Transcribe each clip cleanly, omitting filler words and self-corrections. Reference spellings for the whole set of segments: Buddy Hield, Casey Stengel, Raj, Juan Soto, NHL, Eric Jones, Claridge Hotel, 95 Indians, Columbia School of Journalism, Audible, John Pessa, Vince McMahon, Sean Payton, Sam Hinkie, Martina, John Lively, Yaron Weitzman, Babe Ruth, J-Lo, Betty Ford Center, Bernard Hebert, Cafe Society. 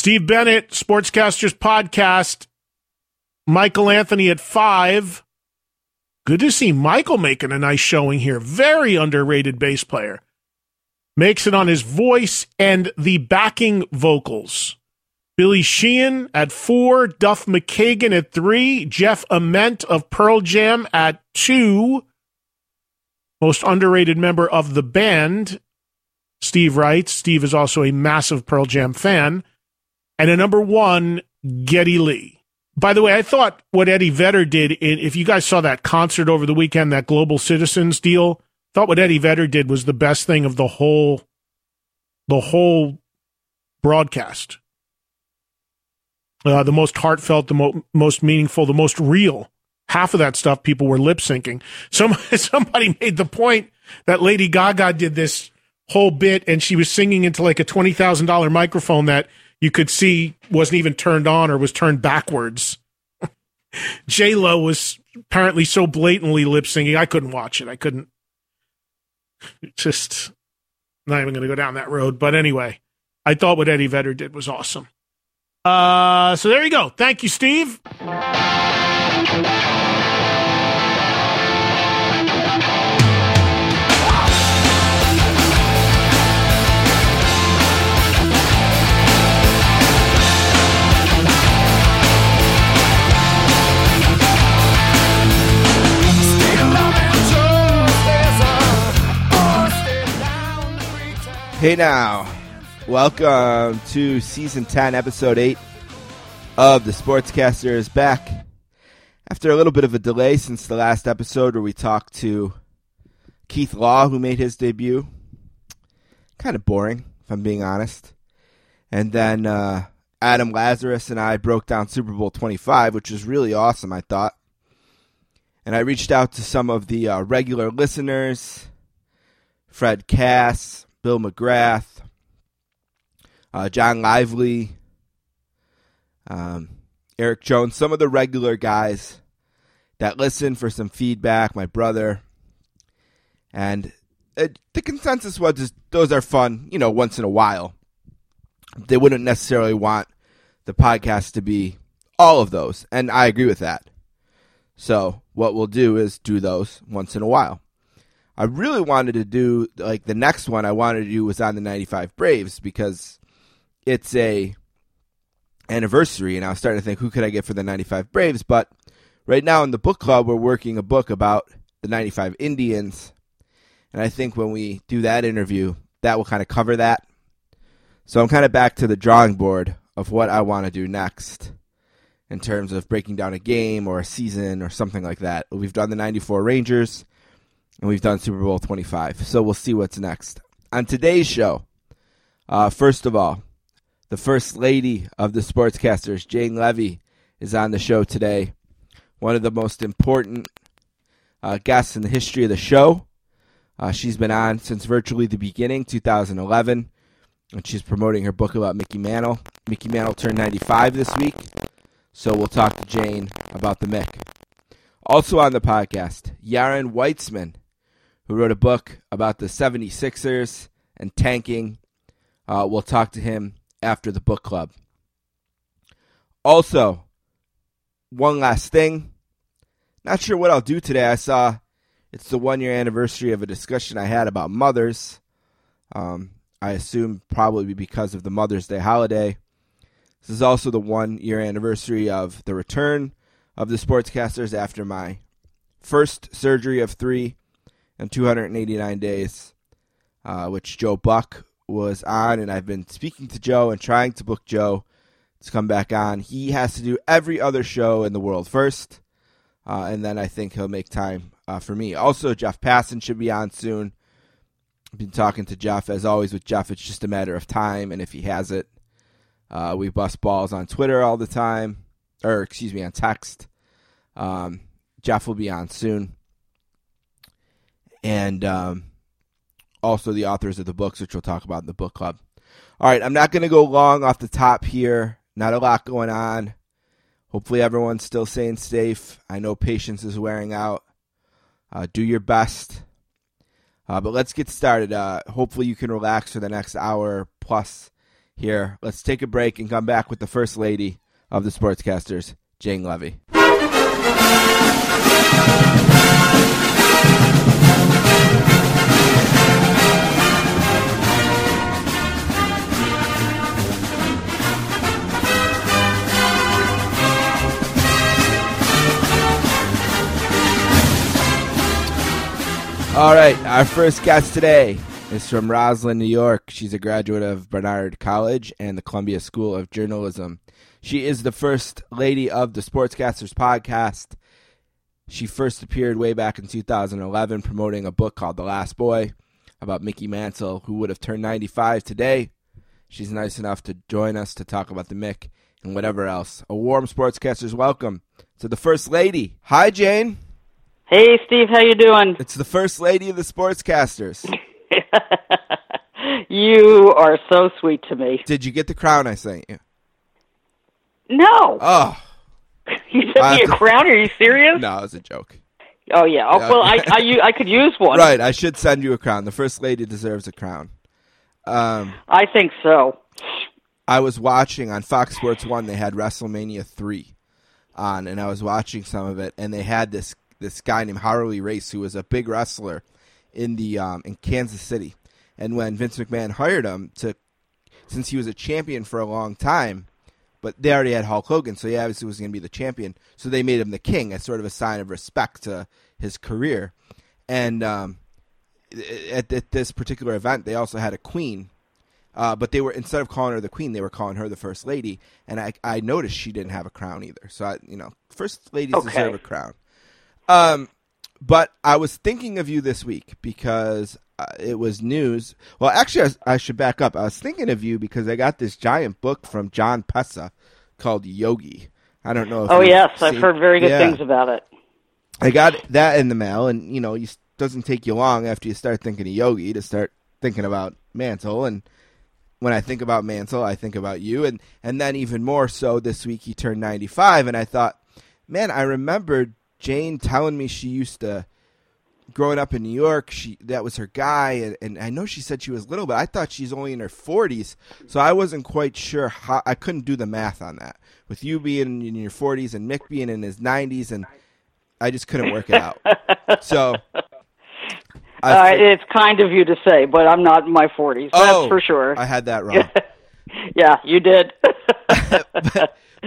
Steve Bennett, Sportscasters Podcast. Michael Anthony at 5. Good to see Michael making a nice showing here. Very underrated bass player. Makes it on his voice and the backing vocals. Billy Sheehan at 4, Duff McKagan at 3, Jeff Ament of Pearl Jam at 2, most underrated member of the band, Steve Wright. Steve is also a massive Pearl Jam fan. And at number 1, Geddy Lee. By the way, I thought what Eddie Vedder did, if you guys saw that concert over the weekend, that Global Citizens deal, thought what Eddie Vedder did was the best thing of the whole broadcast. The most heartfelt, the most meaningful, the most real. Half of that stuff people were lip syncing. Somebody made the point that Lady Gaga did this whole bit and she was singing into like a $20,000 microphone that you could see wasn't even turned on or was turned backwards. J-Lo was apparently so blatantly lip syncing, I couldn't watch it. I couldn't. Just not even going to go down that road. But anyway, I thought what Eddie Vedder did was awesome. So there you go. Thank you, Steve. Hey now. Welcome to Season 10, Episode 8 of the Sportscasters. Back after a little bit of a delay since the last episode where we talked to Keith Law, who made his debut. Kind of boring, if I'm being honest. And then Adam Lazarus and I broke down Super Bowl XXV, which was really awesome, I thought. And I reached out to some of the regular listeners, Fred Cass, Bill McGrath, John Lively, Eric Jones, some of the regular guys that listen for some feedback, my brother. And the consensus was just, those are fun, you know, once in a while. They wouldn't necessarily want the podcast to be all of those, and I agree with that. So what we'll do is do those once in a while. I really wanted to do, like, the next one I wanted to do was on the 95 Braves because it's a anniversary, and I was starting to think, who could I get for the 95 Braves? But right now in the book club, we're working a book about the 95 Indians, and I think when we do that interview, that will kind of cover that. So I'm kind of back to the drawing board of what I want to do next in terms of breaking down a game or a season or something like that. We've done the 94 Rangers, and we've done Super Bowl XXV, so we'll see what's next. On today's show, first of all, the first lady of the Sportscasters, Jane Leavy, is on the show today. One of the most important guests in the history of the show. She's been on since virtually the beginning, 2011, and she's promoting her book about Mickey Mantle. Mickey Mantle turned 95 this week, so we'll talk to Jane about the Mick. Also on the podcast, Yaron Weitzman, who wrote a book about the 76ers and tanking. We'll talk to him after the book club. Also, one last thing. Not sure what I'll do today. I saw it's the 1-year anniversary of a discussion I had about mothers. I assume probably because of the Mother's Day holiday. This is also the 1-year anniversary of the return of the Sportscasters after my first surgery of 3 and 289 days, which Joe Buck was on, and I've been speaking to Joe and trying to book Joe to come back on. He has to do every other show in the world first, and then I think he'll make time for me. Also, Jeff Passan should be on soon. I've been talking to Jeff. As always with Jeff, it's just a matter of time, and if he has it, we bust balls on Twitter all the time, or excuse me, on text. Jeff will be on soon. And also the authors of the books, which we'll talk about in the book club. All right, I'm not going to go long off the top here. Not a lot going on. Hopefully everyone's still staying safe. I know patience is wearing out. Do your best. But let's get started. Hopefully you can relax for the next hour plus here. Let's take a break and come back with the First Lady of the Sportscasters, Jane Leavy. All right, our first guest today is from Roslyn, New York. She's a graduate of Barnard College and the Columbia School of Journalism. She is the First Lady of the Sportscasters podcast. She first appeared way back in 2011 promoting a book called The Last Boy about Mickey Mantle, who would have turned 95 today. She's nice enough to join us to talk about the Mick and whatever else. A warm Sportscasters welcome to the First Lady. Hi, Jane. Hey, Steve, how you doing? It's the First Lady of the Sportscasters. You are so sweet to me. Did you get the crown I sent you? No. Oh. You sent me a crown? Are you serious? No, it was a joke. Oh, yeah. Oh, well, I could use one. Right, I should send you a crown. The First Lady deserves a crown. I think so. I was watching on Fox Sports 1, they had WrestleMania 3 on, and I was watching some of it, and they had this guy named Harley Race, who was a big wrestler in Kansas City. And when Vince McMahon hired him, since he was a champion for a long time, but they already had Hulk Hogan, so he obviously was going to be the champion. So they made him the king as sort of a sign of respect to his career. And at this particular event, they also had a queen. But they were, instead of calling her the queen, they were calling her the First Lady. And I noticed she didn't have a crown either. So, First Ladies deserve a crown. But I was thinking of you this week because it was news. Well, actually, I should back up. I was thinking of you because I got this giant book from John Pessa called Yogi. I don't know. Oh, yes. I've heard very good things about it. I got that in the mail, and, it doesn't take you long after you start thinking of Yogi to start thinking about Mantle. And when I think about Mantle, I think about you. And then even more so this week, he turned 95. And I thought, man, I remembered Jane telling me she used to, growing up in New York, that was her guy, and I know she said she was little, but I thought she's only in her 40s, so I wasn't quite sure how. I couldn't do the math on that, with you being in your 40s and Mick being in his 90s, and I just couldn't work it out. So it's kind of you to say, but I'm not in my 40s, that's for sure. I had that wrong. Yeah, you did.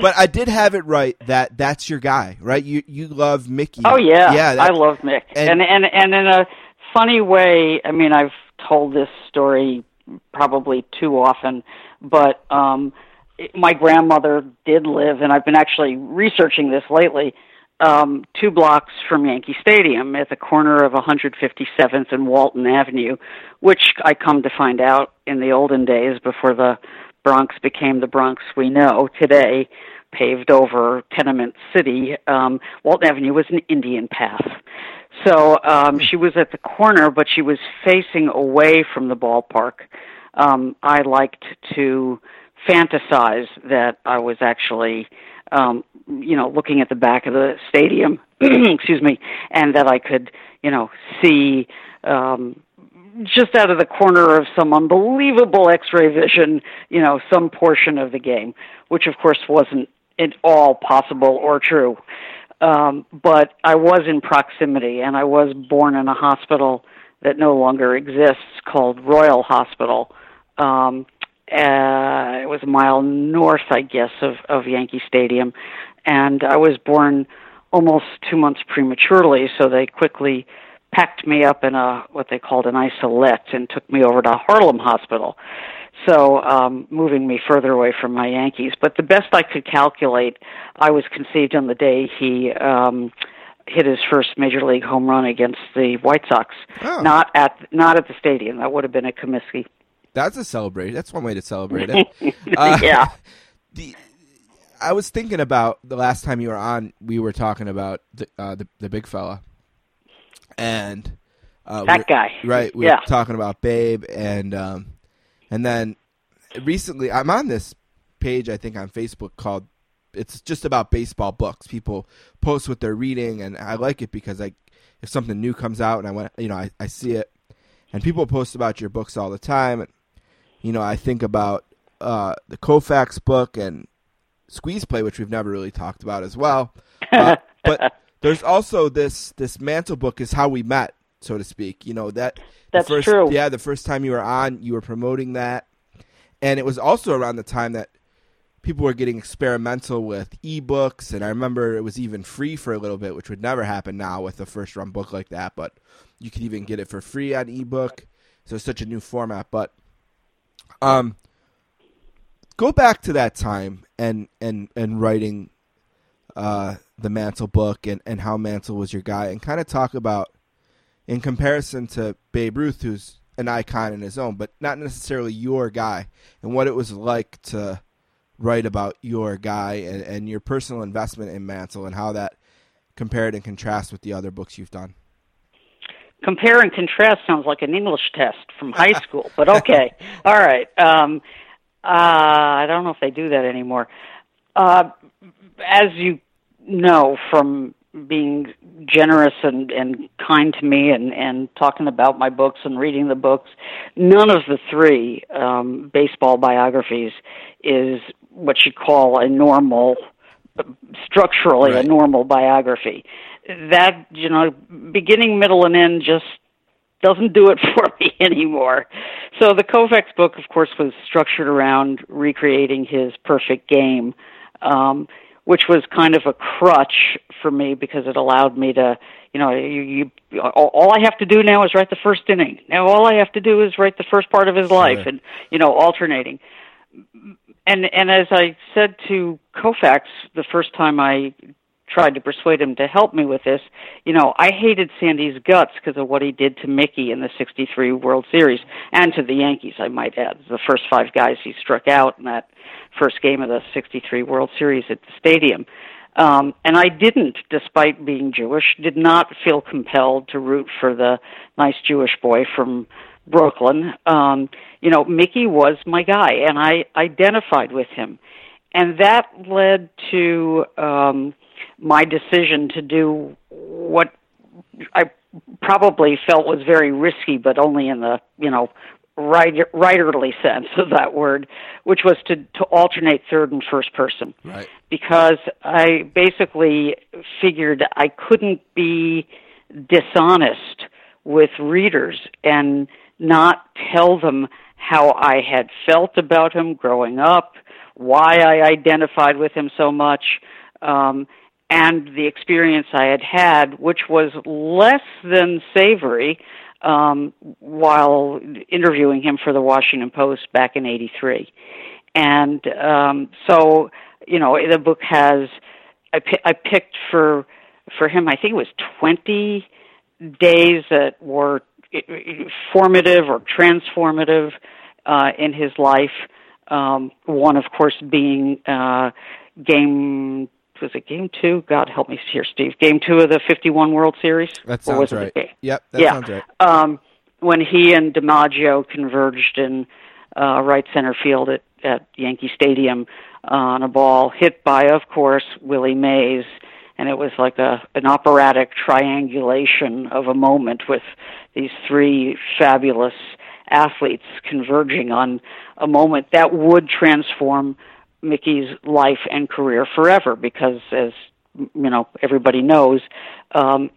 But I did have it right that's your guy, right? You love Mickey. Oh, yeah. I love Mick. And in a funny way, I mean, I've told this story probably too often, but my grandmother did live, and I've been actually researching this lately, 2 blocks from Yankee Stadium at the corner of 157th and Walton Avenue, which I come to find out in the olden days before the Bronx became the Bronx we know today, paved over tenement city. Walton Avenue was an Indian path. So she was at the corner, but she was facing away from the ballpark. I liked to fantasize that I was actually, looking at the back of the stadium, excuse me, and that I could, see just out of the corner of some unbelievable X-ray vision, some portion of the game, which of course wasn't at all possible or true. But I was in proximity, and I was born in a hospital that no longer exists called Royal Hospital. It was a mile north, I guess, of Yankee Stadium. And I was born almost 2 months prematurely, so they quickly packed me up in what they called an isolette and took me over to Harlem Hospital, so moving me further away from my Yankees. But the best I could calculate, I was conceived on the day he hit his first major league home run against the White Sox. Oh. Not at the stadium. That would have been at Comiskey. That's a celebration. That's one way to celebrate it. Yeah. I was thinking about the last time you were on. We were talking about the big fella. And that guy, right? We were talking about Babe, and then recently, I'm on this page I think on Facebook called "It's Just About Baseball Books." People post what they're reading, and I like it because if something new comes out, and I want, I see it, and people post about your books all the time. And, I think about the Koufax book and Squeeze Play, which we've never really talked about as well. But there's also this Mantle book is how we met, so to speak. You know, that's true. Yeah, the first time you were on, you were promoting that. And it was also around the time that people were getting experimental with ebooks, and I remember it was even free for a little bit, which would never happen now with a first-run book like that, but you could even get it for free on ebook. So it's such a new format. But go back to that time and writing the Mantle book and how Mantle was your guy, and kind of talk about, in comparison to Babe Ruth, who's an icon in his own, but not necessarily your guy, and what it was like to write about your guy and your personal investment in Mantle and how that compared and contrasts with the other books you've done. Compare and contrast sounds like an English test from high school, but okay. All right. I don't know if they do that anymore. As you know from being generous and kind to me and talking about my books and reading the books, none of the three baseball biographies is what you call a normal, structurally right. A normal biography. That, you know, beginning, middle, and end just doesn't do it for me anymore. So the Koufax book, of course, was structured around recreating his perfect game, which was kind of a crutch for me because it allowed me to, you know, all I have to do now is write the first inning. Now all I have to do is write the first part of his life, sure. And, you know, alternating. And as I said to Koufax the first time I tried to persuade him to help me with this, you know, I hated Sandy's guts because of what he did to Mickey in the 1963 World Series, and to the Yankees, I might add. The first five guys he struck out in that first game of the 1963 World Series at the stadium. And I didn't, despite being Jewish, did not feel compelled to root for the nice Jewish boy from Brooklyn. You know, Mickey was my guy, and I identified with him. And that led to my decision to do what I probably felt was very risky, but only in the, you know, writerly sense of that word, which was to alternate third and first person. Right. Because I basically figured I couldn't be dishonest with readers and not tell them how I had felt about him growing up, why I identified with him so much, and the experience I had, which was less than savory, while interviewing him for the Washington Post back in 1983. And so, you know, the book has, I picked for him, I think it was 20 days that were formative or transformative in his life. One, of course, being game 2? God help me here, Steve. Game 2 of the 1951 World Series? That sounds right. Yep, that sounds right. When he and DiMaggio converged in right center field at Yankee Stadium on a ball hit by, of course, Willie Mays, and it was like an operatic triangulation of a moment with these three fabulous athletes converging on a moment that would transform Mickey's life and career forever, because, as you know, everybody knows,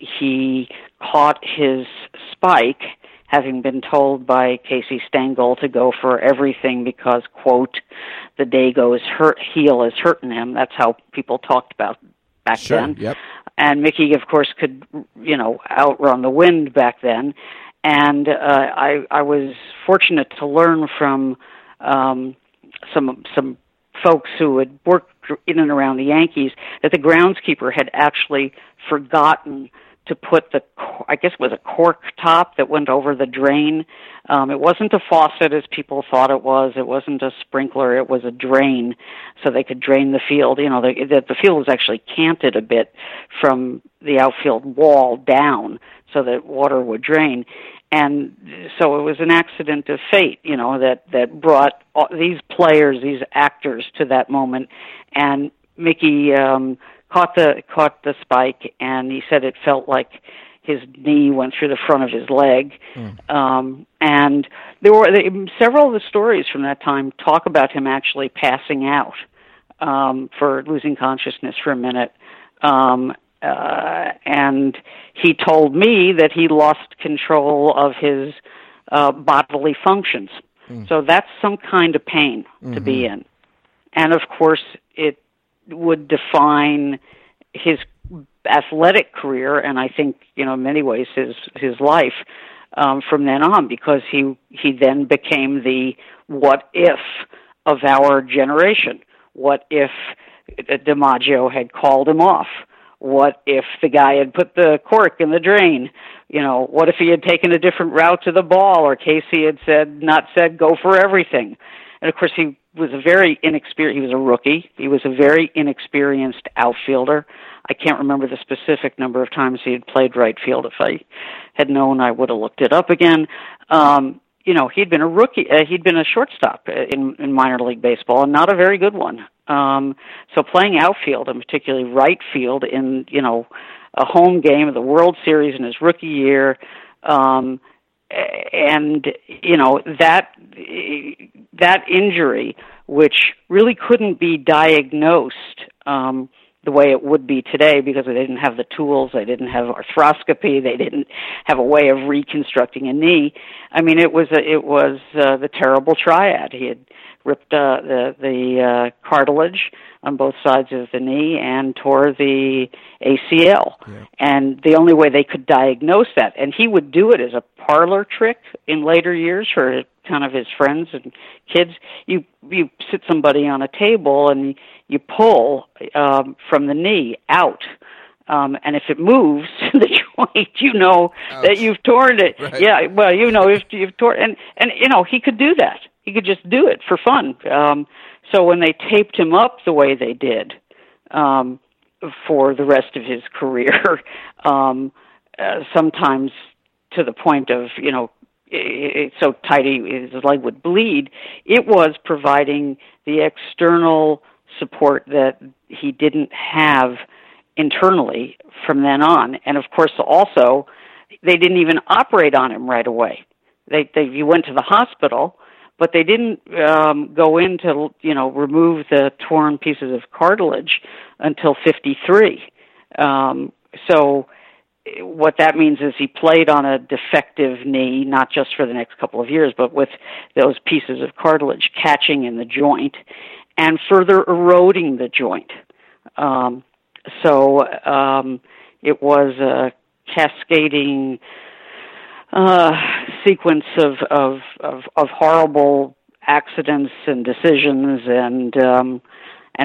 he caught his spike, having been told by Casey Stengel to go for everything because, quote, the Dago's heel is hurting him. That's how people talked about back sure, then. Yep. And Mickey, of course, could, you know, outrun the wind back then. And I was fortunate to learn from some folks who had worked in and around the Yankees that the groundskeeper had actually forgotten to put the, I guess it was a cork top that went over the drain. It wasn't a faucet as people thought it was. It wasn't a sprinkler. It was a drain so they could drain the field. You know, the field was actually canted a bit from the outfield wall down so that water would drain. And so it was an accident of fate, you know, that brought all these players, these actors to that moment. And Mickey caught the spike, and he said it felt like His knee went through the front of his leg. And there were several of the stories from that time talk about him actually passing out for losing consciousness for a minute. And he told me that he lost control of his bodily functions. So that's some kind of pain to be in. And, of course, it would define his athletic career, and I think, you know, in many ways his life from then on, because he then became the what if of our generation. What if DiMaggio had called him off? What if the guy had put the cork in the drain? You know, what if he had taken a different route to the ball, or Casey had not said go for everything? And, of course, he was he was a rookie. He was a very inexperienced outfielder. I can't remember the specific number of times he had played right field. If I had known, I would have looked it up again. You know, he'd been a rookie. He'd been a shortstop in minor league baseball, and not a very good one. So playing outfield, and particularly right field, in, you know, a home game of the World Series in his rookie year, and, you know, that injury, which really couldn't be diagnosed the way it would be today, because they didn't have the tools, they didn't have arthroscopy, they didn't have a way of reconstructing a knee. I mean, it was the terrible triad. He had ripped the cartilage on both sides of the knee and tore the ACL. Yeah. And the only way they could diagnose that, and he would do it as a parlor trick in later years for kind of his friends and kids. You sit somebody on a table and you pull from the knee out, and if it moves the joint, you know that you've torn it. Right. Yeah, well, you know if you've torn, and you know he could do that. He could just do it for fun. So when they taped him up the way they did for the rest of his career, sometimes to the point of, you know, it's so tidy his leg would bleed, it was providing the external support that he didn't have internally from then on. And, of course, also, they didn't even operate on him right away. He went to the hospital, but they didn't go in to, you know, remove the torn pieces of cartilage until 1953. So what that means is he played on a defective knee, not just for the next couple of years, but with those pieces of cartilage catching in the joint and further eroding the joint. So it was a cascading sequence of horrible accidents and decisions, and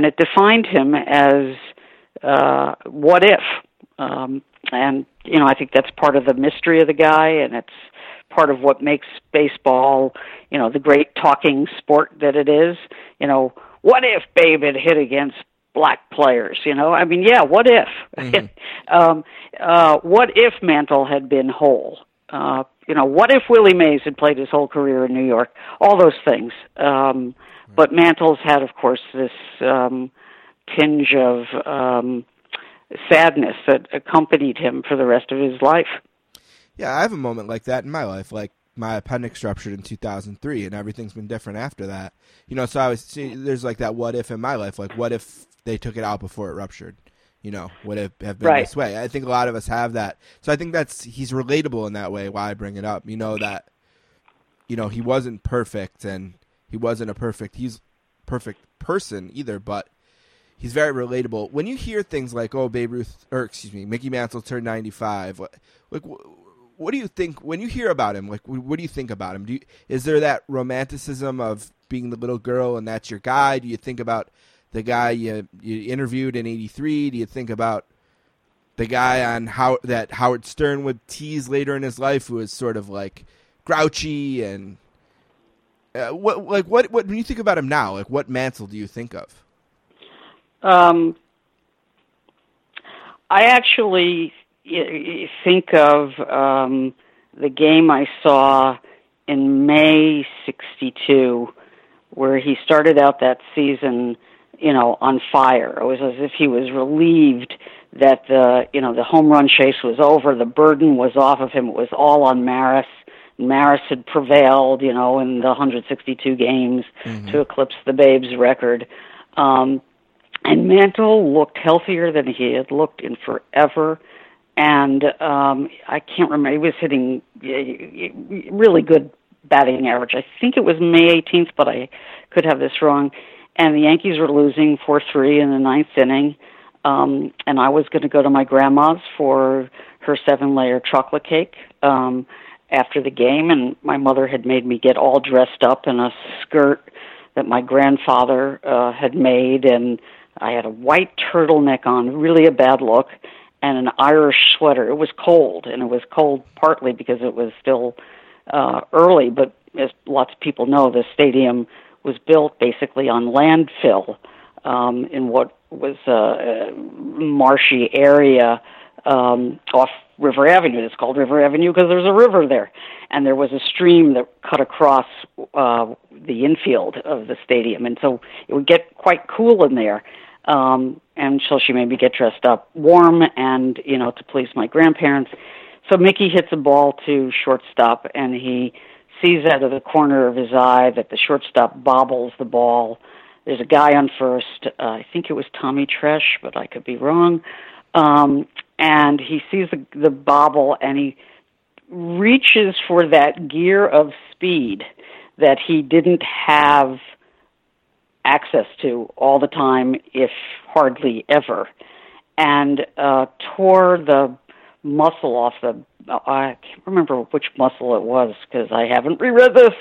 it defined him as what if. And, you know, I think that's part of the mystery of the guy, and it's part of what makes baseball, you know, the great talking sport that it is. You know, what if Babe had hit against black players? You know, I mean, yeah, what if? Mm-hmm. What if Mantle had been whole? You know, what if Willie Mays had played his whole career in New York? All those things. But Mantle's had, of course, this tinge of sadness that accompanied him for the rest of his life. Yeah, I have a moment like that in my life. Like, my appendix ruptured in 2003, and everything's been different after that. You know, so I was there's like that what if in my life. Like, what if they took it out before it ruptured? You know, would it have been right this way? I think a lot of us have that. So I think he's relatable in that way, why I bring it up. You know, that, you know, he wasn't perfect, and he wasn't he's perfect person either, but he's very relatable. When you hear things like, oh, Mickey Mantle turned 95, like what do you think when you hear about him? Like, what do you think about him? Is there that romanticism of being the little girl and that's your guy? Do you think about the guy you interviewed in 1983? Do you think about the guy on that Howard Stern would tease later in his life, who was sort of like grouchy and what when you think about him now, like what Mantle do you think of? I actually think of the game I saw in May '62, where he started out that season, you know, on fire. It was as if he was relieved that the home run chase was over, the burden was off of him. It was all on Maris. Maris had prevailed, in the 162 games to eclipse the Babe's record. And Mantle looked healthier than he had looked in forever. And I can't remember, he was hitting really good batting average. I think it was May 18th, but I could have this wrong. And the Yankees were losing 4-3 in the ninth inning. And I was going to go to my grandma's for her 7-layer chocolate cake after the game. And my mother had made me get all dressed up in a skirt that my grandfather had made. And I had a white turtleneck on, really a bad look, and an Irish sweater. It was cold, and it was cold partly because it was still early. But as lots of people know, the stadium was built basically on landfill in what was a marshy area off River Avenue. It's called River Avenue because there's a river there. And there was a stream that cut across the infield of the stadium. And so it would get quite cool in there. And so she made me get dressed up warm and, to please my grandparents. So Mickey hits a ball to shortstop, and he sees out of the corner of his eye that the shortstop bobbles the ball. There's a guy on first. I think it was Tommy Tresh, but I could be wrong. And he sees the bobble, and he reaches for that gear of speed that he didn't have access to all the time, if hardly ever, and tore the muscle off the... I can't remember which muscle it was because I haven't reread this,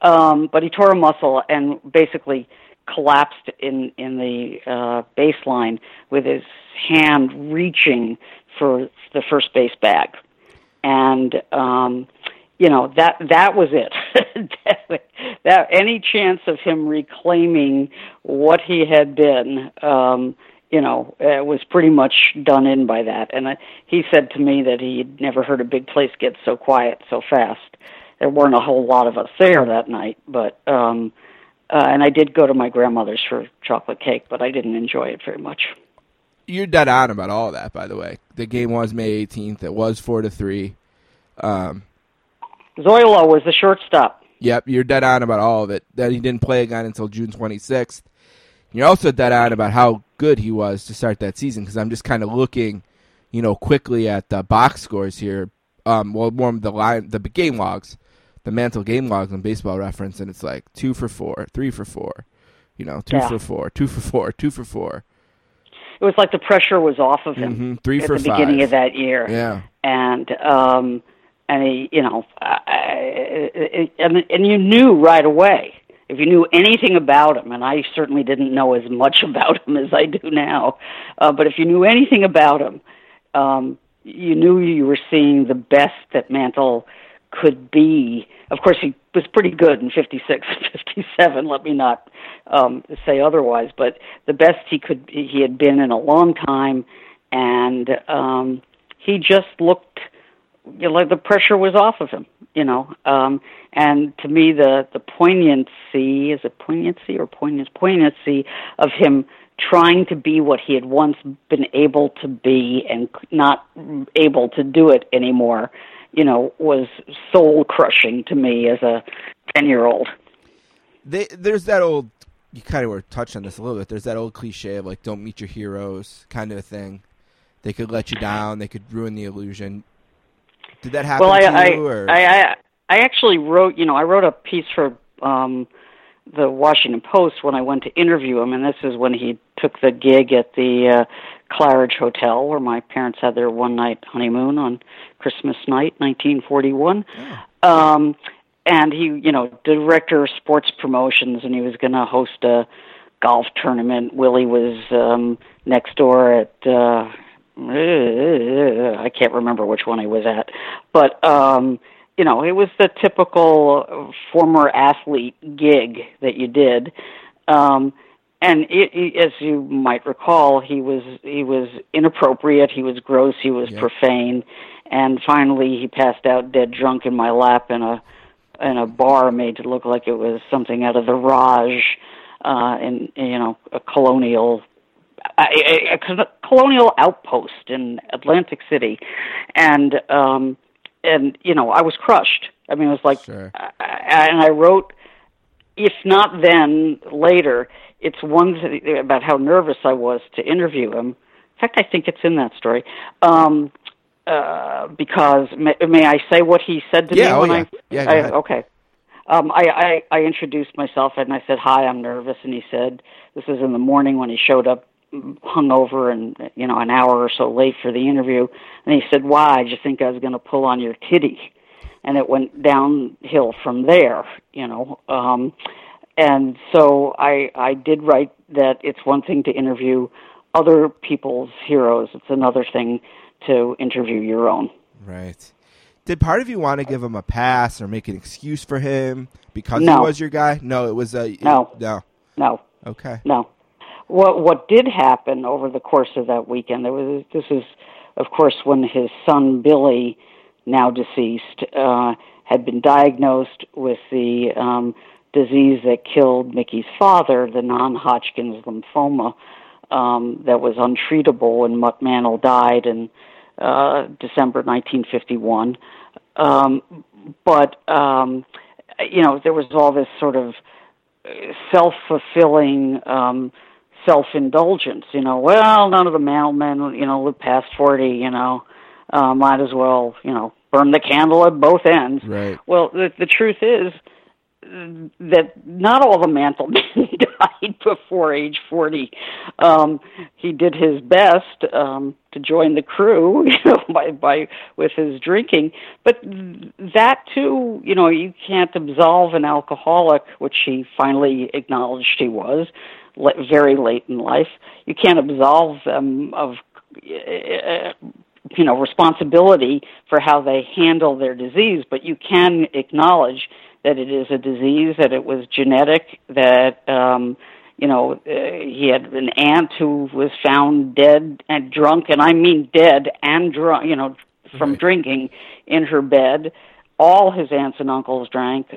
but he tore a muscle and basically collapsed in the baseline with his hand reaching for the first base bag. And, that was it. that any chance of him reclaiming what he had been, was pretty much done in by that. And he said to me that he'd never heard a big place get so quiet so fast. There weren't a whole lot of us there that night, but and I did go to my grandmother's for chocolate cake, but I didn't enjoy it very much. You're dead on about all that, by the way. The game was May 18th. It was 4-3. Zoilo was the shortstop. Yep, you're dead on about all of it. That he didn't play again until June 26th. You're also dead on about how good he was to start that season, because I'm just kind of looking, quickly at the box scores here. More of the game logs, the Mantle game logs on Baseball Reference, and it's like 2 for 4, 3 for 4, 2 for 4, 2 for 4, 2 for 4. It was like the pressure was off of him 3 for 5 at the beginning of that year. Yeah, and he, and you knew right away. If you knew anything about him, and I certainly didn't know as much about him as I do now, but if you knew anything about him, you knew you were seeing the best that Mantle could be. Of course, he was pretty good in 56 and 57, let me not say otherwise, but the best he had been in a long time, and he just looked... like the pressure was off of him, and to me, the poignancy—is it poignancy or poignance? Poignancy of him trying to be what he had once been able to be and not able to do it anymore, was soul-crushing to me as a 10-year-old. There's that old—you kind of were touched on this a little bit. There's that old cliche of like, "Don't meet your heroes," kind of a thing. They could let you down. They could ruin the illusion. Did that happen to you? I actually wrote, I wrote a piece for the Washington Post when I went to interview him, and this is when he took the gig at the Claridge Hotel where my parents had their one-night honeymoon on Christmas night, 1941. Yeah. And he, director of sports promotions, and he was going to host a golf tournament. Willie was next door at... I can't remember which one he was at, but it was the typical former athlete gig that you did, and as you might recall, he was inappropriate, he was gross, he was profane, and finally he passed out dead drunk in my lap in a bar made to look like it was something out of the Raj, in a colonial. A colonial outpost in Atlantic City, and you know, I was crushed. I mean, it was like, sure. And I wrote, if not then, later. It's one thing about how nervous I was to interview him. In fact, I think it's in that story. Because may I say what he said to me? Yeah, okay. I introduced myself and I said, "Hi, I'm nervous." And he said, "This is in the morning when he showed up, hungover and you know an hour or so late for the interview." And he said, "Why? Did you think I was going to pull on your titty?" And it went downhill from there, you know. And so I did write that it's one thing to interview other people's heroes; it's another thing to interview your own. Right. Did part of you want to give him a pass or make an excuse for him because he was your guy? No, it was a... No. Okay. No. What did happen over the course of that weekend, this is, of course, when his son Billy, now deceased, had been diagnosed with the disease that killed Mickey's father, the non-Hodgkin's lymphoma, that was untreatable when Mick Mantle died in December 1951. You know, there was all this sort of self-fulfilling self-indulgence, you know, well, none of the mailmen, you know, live past 40, you know, might as well, you know, burn the candle at both ends. Right. Well, the truth is that not all the Mantle men died before age 40. He did his best to join the crew, you know, by with his drinking. But that too, you know, you can't absolve an alcoholic, which he finally acknowledged he was, very late in life. You can't absolve them of you know, responsibility for how they handle their disease, but you can acknowledge that it is a disease, that it was genetic, that, you know, he had an aunt who was found dead and drunk, and I mean dead and drunk, you know, from drinking in her bed. All his aunts and uncles drank.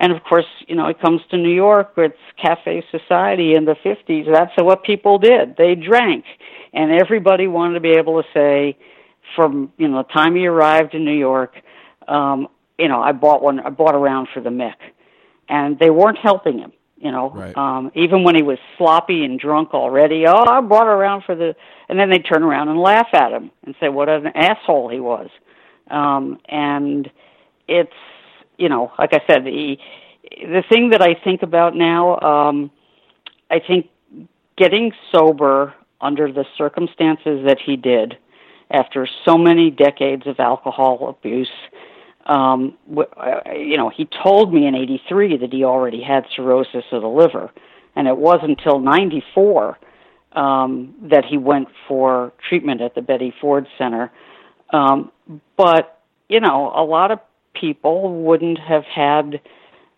And, of course, you know, it comes to New York, it's cafe society in the 50s. That's what people did. They drank. And everybody wanted to be able to say from, you know, the time he arrived in New York, you know, I bought a round for the Mick. And they weren't helping him, you know. Right. Even when he was sloppy and drunk already, oh, I bought a round for the... And then they'd turn around and laugh at him and say what an asshole he was. And it's... You know, like I said, the thing that I think about now, I think getting sober under the circumstances that he did after so many decades of alcohol abuse, you know, he told me in 83 that he already had cirrhosis of the liver, and it wasn't until 94 that he went for treatment at the Betty Ford Center. But, you know, a lot of people wouldn't have had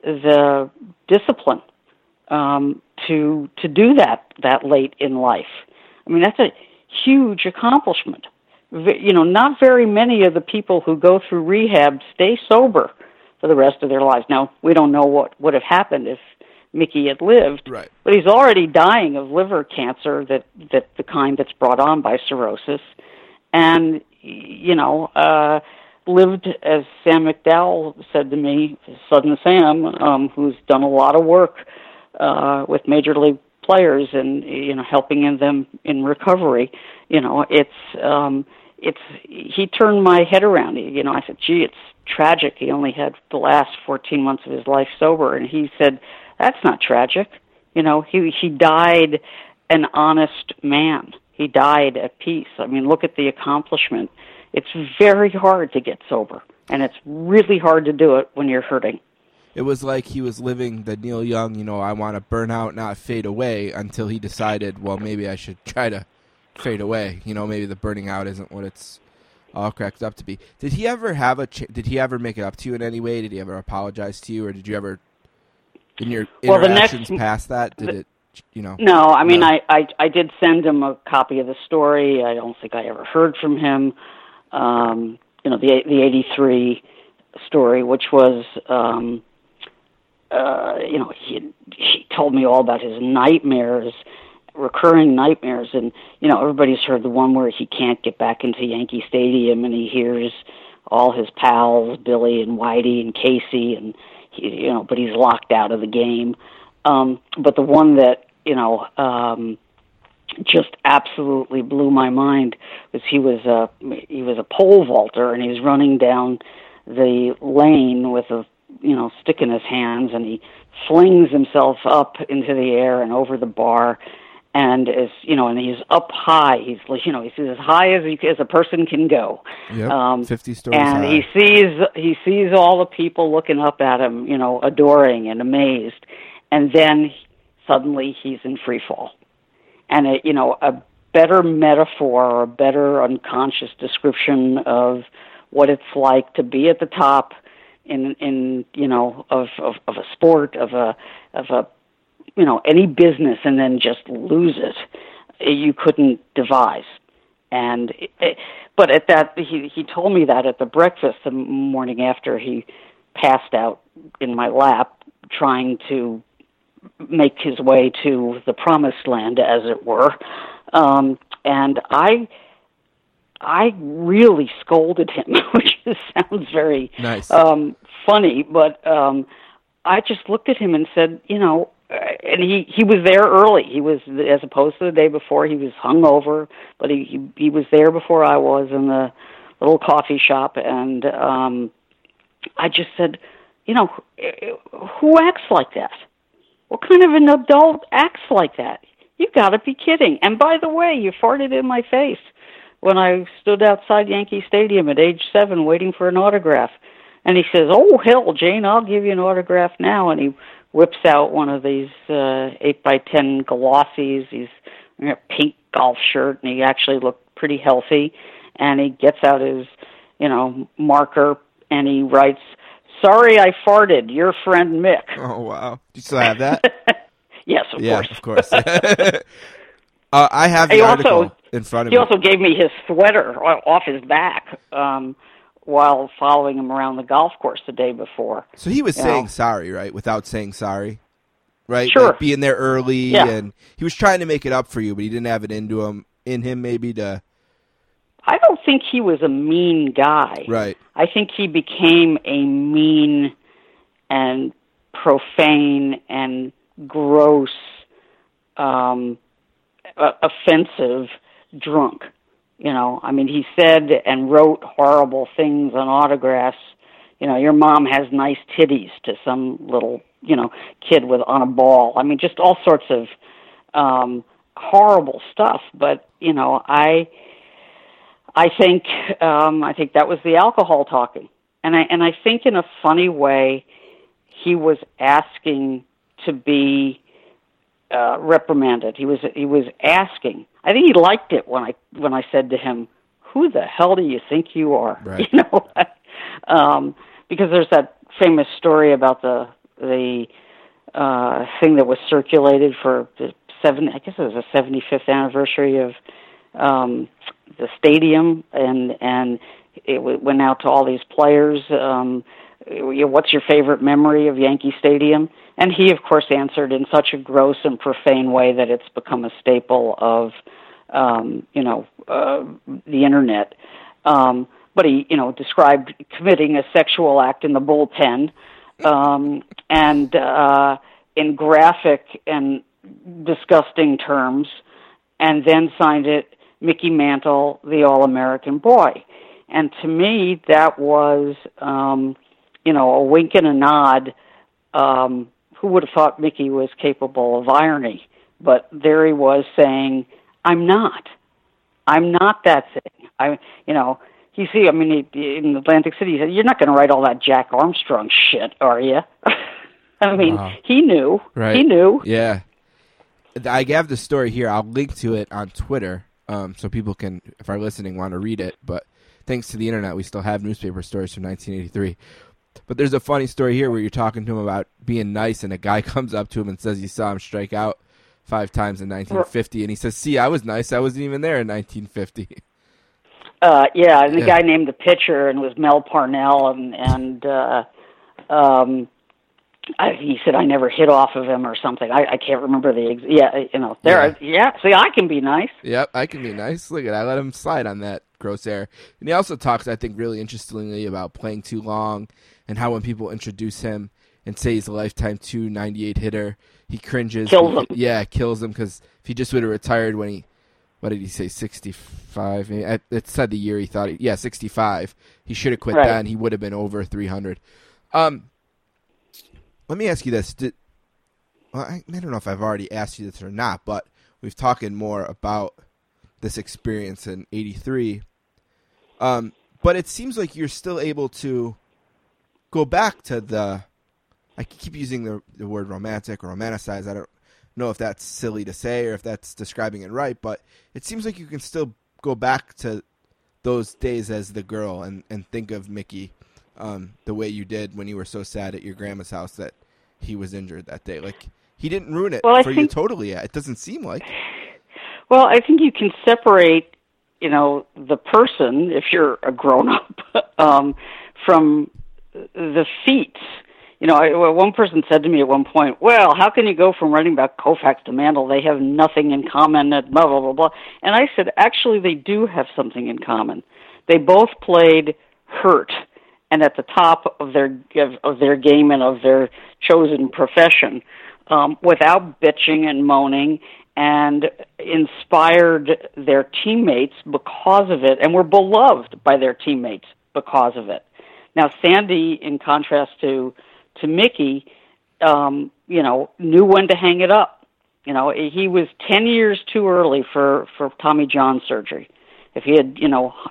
the discipline to do that late in life. I mean, that's a huge accomplishment. You know, not very many of the people who go through rehab stay sober for the rest of their lives. Now, we don't know what would have happened if Mickey had lived, right. But he's already dying of liver cancer, that the kind that's brought on by cirrhosis, and you know. Lived, as Sam McDowell said to me, Sudden Sam, who's done a lot of work with major league players and, you know, helping them in recovery. You know, he turned my head around. You know, I said, gee, it's tragic. He only had the last 14 months of his life sober. And he said, that's not tragic. You know, he died an honest man. He died at peace. I mean, look at the accomplishment. It's very hard to get sober, and it's really hard to do it when you're hurting. It was like he was living the Neil Young, you know, I want to burn out, not fade away, until he decided, well, maybe I should try to fade away. You know, maybe the burning out isn't what it's all cracked up to be. Did he ever did he ever make it up to you in any way? Did he ever apologize to you, or did you ever, in your interactions past that, No, I mean, I did send him a copy of the story. I don't think I ever heard from him. You know, the 83 story, which was, you know, he told me all about his nightmares recurring nightmares. And, you know, everybody's heard the one where he can't get back into Yankee Stadium and he hears all his pals, Billy and Whitey and Casey, and, you know, but he's locked out of the game. But the one that, you know, just absolutely blew my mind was he was a pole vaulter, and he's running down the lane with a, you know, stick in his hands, and he flings himself up into the air and over the bar, and is, you know, and he's up high. He's as high as a person can go. Yep, 50 stories high. And he sees all the people looking up at him, you know, adoring and amazed, and then suddenly he's in free fall. And a better metaphor or a better unconscious description of what it's like to be at the top of a sport, of a you know, any business, and then just lose it, you couldn't devise. And but at that, he told me that at the breakfast the morning after he passed out in my lap, trying to make his way to the promised land, as it were. And I really scolded him, which sounds very nice. Funny, but I just looked at him and said, you know, and he was there early. He was, as opposed to the day before, he was hungover, but he was there before I was in the little coffee shop. And I just said, you know, who acts like that? What kind of an adult acts like that? You've got to be kidding. And by the way, you farted in my face when I stood outside Yankee Stadium at age 7 waiting for an autograph. And he says, oh, hell, Jane, I'll give you an autograph now. And he whips out one of these 8x10 glossies. He's in a pink golf shirt, and he actually looked pretty healthy. And he gets out his, you know, marker, and he writes, sorry I farted, your friend Mick. Oh, wow. Do you still have that? Yes, of course. I have the article in front of me. He also gave me his sweater off his back while following him around the golf course the day before. So he was saying sorry, right, without saying sorry? Right? Sure. Like being there early, and he was trying to make it up for you, but he didn't have it in him maybe to... I don't think he was a mean guy. Right. I think he became a mean and profane and gross, offensive drunk. You know, I mean, he said and wrote horrible things on autographs. You know, your mom has nice titties to some little, you know, kid with on a ball. I mean, just all sorts of horrible stuff. But, you know, I think that was the alcohol talking, and I think in a funny way, he was asking to be reprimanded. He was asking. I think he liked it when I said to him, "Who the hell do you think you are?" Right. You know, because there's that famous story about the thing that was circulated for I guess it was the 75th anniversary of the stadium, and it went out to all these players, what's your favorite memory of Yankee Stadium? And he, of course, answered in such a gross and profane way that it's become a staple of, the internet. But he, you know, described committing a sexual act in the bullpen, and in graphic and disgusting terms, and then signed it, Mickey Mantle, the All-American Boy. And to me, that was, a wink and a nod. Who would have thought Mickey was capable of irony? But there he was saying, I'm not that thing. In Atlantic City, he said, you're not going to write all that Jack Armstrong shit, are you? I mean, wow. He knew. Right. He knew. Yeah. I have the story here. I'll link to it on Twitter. So people can, if are listening, want to read it. But thanks to the internet, we still have newspaper stories from 1983. But there's a funny story here where you're talking to him about being nice, and a guy comes up to him and says he saw him strike out 5 times in 1950, and he says, "See, I was nice. I wasn't even there in 1950." And the guy named the pitcher, and it was Mel Parnell, and he said, I never hit off of him or something. I can't remember the exact. Yeah, you know, there. Yeah. See, I can be nice. Yep, I can be nice. Look at that. I let him slide on that gross error. And he also talks, I think, really interestingly about playing too long and how when people introduce him and say he's a lifetime 298 hitter, he cringes. Kills him. Yeah, kills him, because if he just would have retired when he, what did he say, 65? It said the year he thought, 65. He should have quit then. He would have been over 300. Let me ask you this. I don't know if I've already asked you this or not, but we've talked more about this experience in 83. But it seems like you're still able to go back to the – I keep using the word romantic or romanticize. I don't know if that's silly to say or if that's describing it right, but it seems like you can still go back to those days as the girl and think of Mickey the way you did when you were so sad at your grandma's house that he was injured that day. Like, he didn't ruin it you totally. It doesn't seem like. Well, I think you can separate, the person, if you're a grown-up, from the feats. One person said to me at one point, well, how can you go from running back Koufax to Mantle? They have nothing in common, at blah, blah, blah, blah. And I said, actually, they do have something in common. They both played hurt and at the top of their game and of their chosen profession, without bitching and moaning, and inspired their teammates because of it, and were beloved by their teammates because of it. Now, Sandy, in contrast to Mickey, knew when to hang it up. He was 10 years too early for Tommy John surgery. If he had,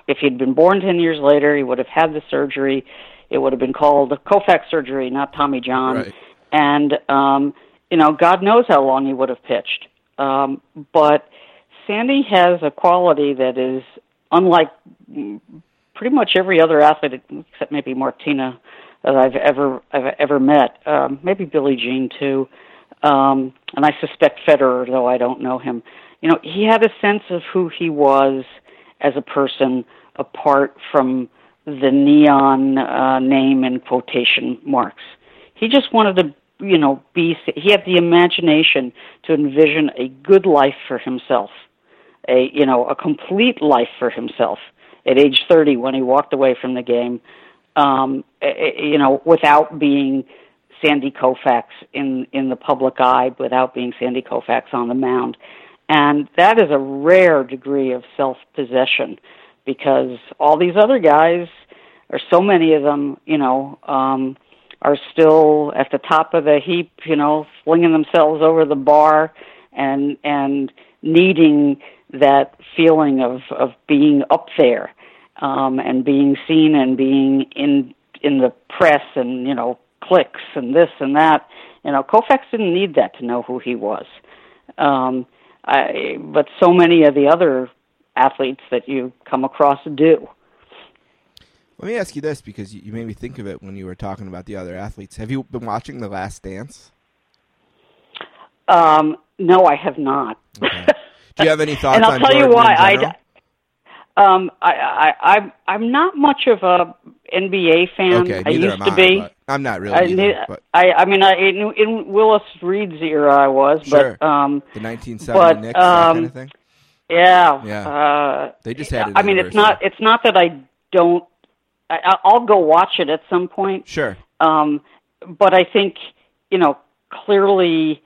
if he'd been born 10 years later, he would have had the surgery. It would have been called Koufax surgery, not Tommy John. Right. And, God knows how long he would have pitched. But Sandy has a quality that is unlike pretty much every other athlete, except maybe Martina, that I've ever met. Maybe Billie Jean too. And I suspect Federer, though I don't know him. He had a sense of who he was as a person, apart from the neon name and quotation marks. He just wanted to, he had the imagination to envision a good life for himself, a complete life for himself at age 30 when he walked away from the game, without being Sandy Koufax in the public eye, without being Sandy Koufax on the mound. And that is a rare degree of self-possession, because all these other guys, or so many of them, are still at the top of the heap, flinging themselves over the bar and needing that feeling of being up there, and being seen and being in the press and, clicks and this and that. Koufax didn't need that to know who he was. But so many of the other athletes that you come across do. Let me ask you this, because you made me think of it when you were talking about the other athletes. Have you been watching The Last Dance? No, I have not. Okay. Do you have any thoughts? And I'll tell you why. I'm not much of a NBA fan. Okay, I used to be. I'm not really. I mean, in Willis Reed's era, I was. Sure. But the 1970 Knicks, that kind of thing. Yeah. They just had. I mean, it's not that I don't. I'll go watch it at some point. Sure. But I think clearly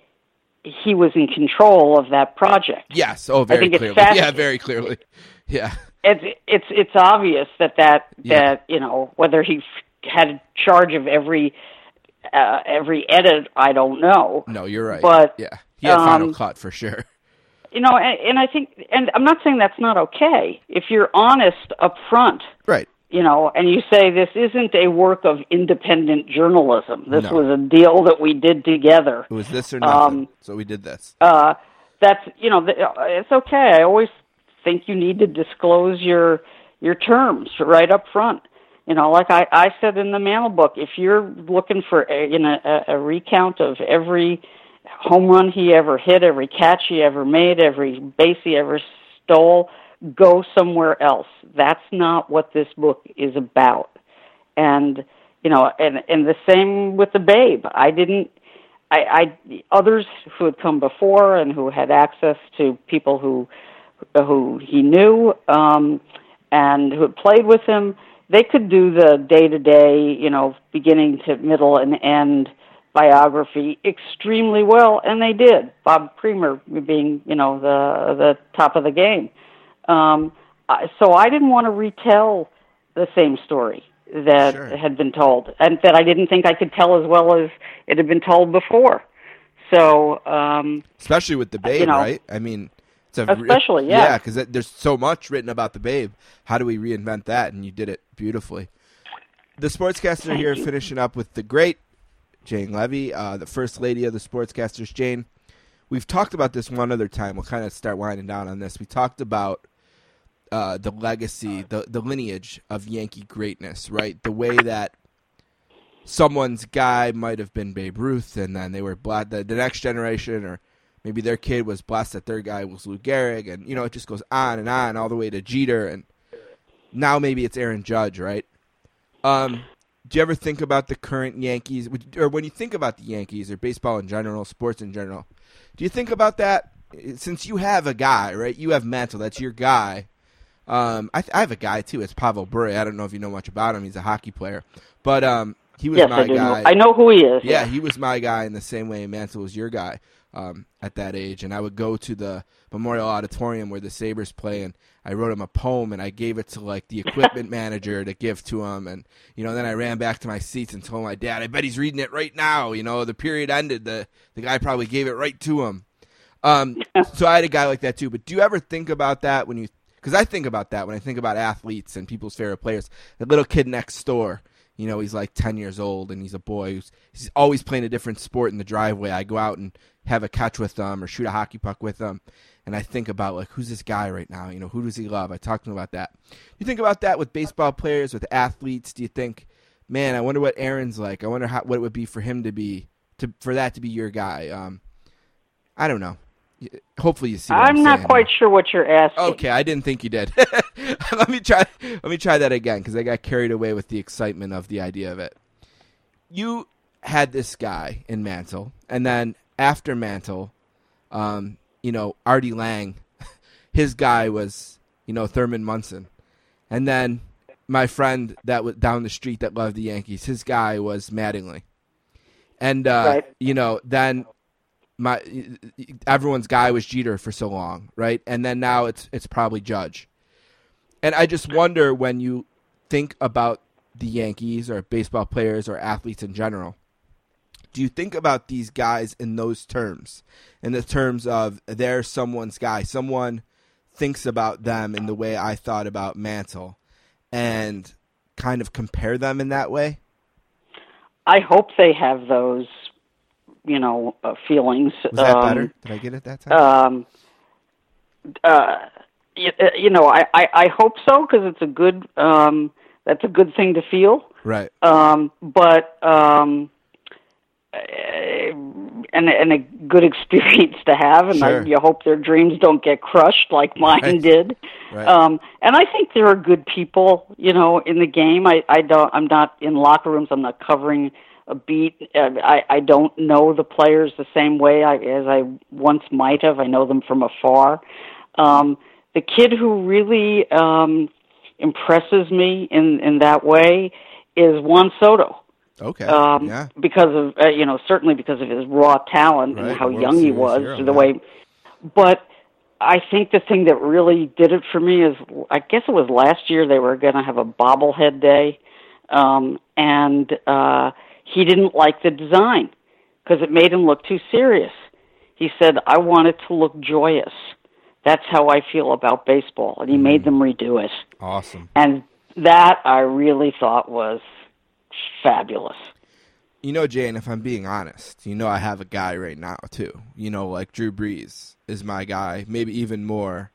he was in control of that project. Yes. Oh, very clearly. Yeah, very clearly. Yeah. It's obvious that whether he had charge of every edit, I don't know. No, you're right. But yeah, he had final cut for sure. And I think, and I'm not saying that's not okay if you're honest up front, right? And you say this isn't a work of independent journalism. This was a deal that we did together. It was this or nothing. So we did this. It's okay. I always think you need to disclose your terms right up front. Like I said in the Mantle book, if you're looking for a recount of every home run he ever hit, every catch he ever made, every base he ever stole, go somewhere else. That's not what this book is about. And, You know, and the same with the Babe. Others who had come before and who had access to people who he knew and who had played with him, they could do the day-to-day, you know, beginning to middle and end biography extremely well, and they did. Bob Creamer being, you know, the top of the game. So I didn't want to retell the same story that had been told, and that I didn't think I could tell as well as it had been told before. So, especially with the Babe, you know, right? I mean, especially, yeah, because there's so much written about the Babe. How do we reinvent that? And you did it beautifully. The Sportscaster finishing up with the great Jane Leavy, the first lady of the Sportscasters. Jane, we've talked about this one other time. We'll kind of start winding down on this. We talked about the legacy, the lineage of Yankee greatness, right? The way that someone's guy might have been Babe Ruth, and then they were blessed, the next generation, or maybe their kid was blessed that their guy was Lou Gehrig, and, you know, it just goes on and on all the way to Jeter, and now maybe it's Aaron Judge, right? Do you ever think about the current Yankees, or when you think about the Yankees or baseball in general, sports in general, do you think about that? Since you have a guy, right? You have Mantle, that's your guy. I have a guy too. It's Pavel Bure. I don't know if you know much about him. He's a hockey player, but he was my guy. I know who he is. Yeah, he was my guy in the same way Mantle was your guy at that age. And I would go to the Memorial Auditorium where the Sabres play, and I wrote him a poem, and I gave it to like the equipment manager to give to him. And you know, then I ran back to my seats and told my dad, "I bet he's reading it right now." You know, the period ended. The guy probably gave it right to him. So I had a guy like that too. But do you ever think about that when you? Because I think about that when I think about athletes and people's favorite players. The little kid next door, you know, he's like 10 years old and he's a boy. He's always playing a different sport in the driveway. I go out and have a catch with them or shoot a hockey puck with them. And I think about, like, who's this guy right now? You know, who does he love? I talk to him about that. You think about that with baseball players, with athletes. Do you think, man, I wonder what Aaron's like. I wonder what it would be for him to be, for that to be your guy. I don't know. Hopefully you see what I'm not quite sure what you're asking. Okay, I didn't think you did. Let me try that again, because I got carried away with the excitement of the idea of it. You had this guy in Mantle, and then after Mantle, you know, Artie Lang, his guy was, you know, Thurman Munson. And then my friend that was down the street that loved the Yankees, his guy was Mattingly. And, you know, then... everyone's guy was Jeter for so long, right? And then now it's probably Judge. And I just wonder, when you think about the Yankees or baseball players or athletes in general, do you think about these guys in those terms, in the terms of they're someone's guy? Someone thinks about them in the way I thought about Mantle, and kind of compare them in that way? I hope they have those, you know, feelings. Was that better? Did I get it that time? You know, I hope so, because it's a good, that's a good thing to feel. Right. But, and a good experience to have, and you hope their dreams don't get crushed like mine did. Right. And I think there are good people, you know, in the game. I'm not in locker rooms. I'm not covering a beat. I don't know the players the same way as I once might have. I know them from afar. The kid who really impresses me in that way is Juan Soto. Okay. Yeah. Because of you know, certainly because of his raw talent and how young he was, the way. But I think the thing that really did it for me is, I guess it was last year, they were going to have a bobblehead day, and he didn't like the design because it made him look too serious. He said, "I want it to look joyous. That's how I feel about baseball." And he made them redo it. Awesome. And that I really thought was fabulous. You know, Jane, if I'm being honest, you know, I have a guy right now too. You know, like Drew Brees is my guy, maybe even more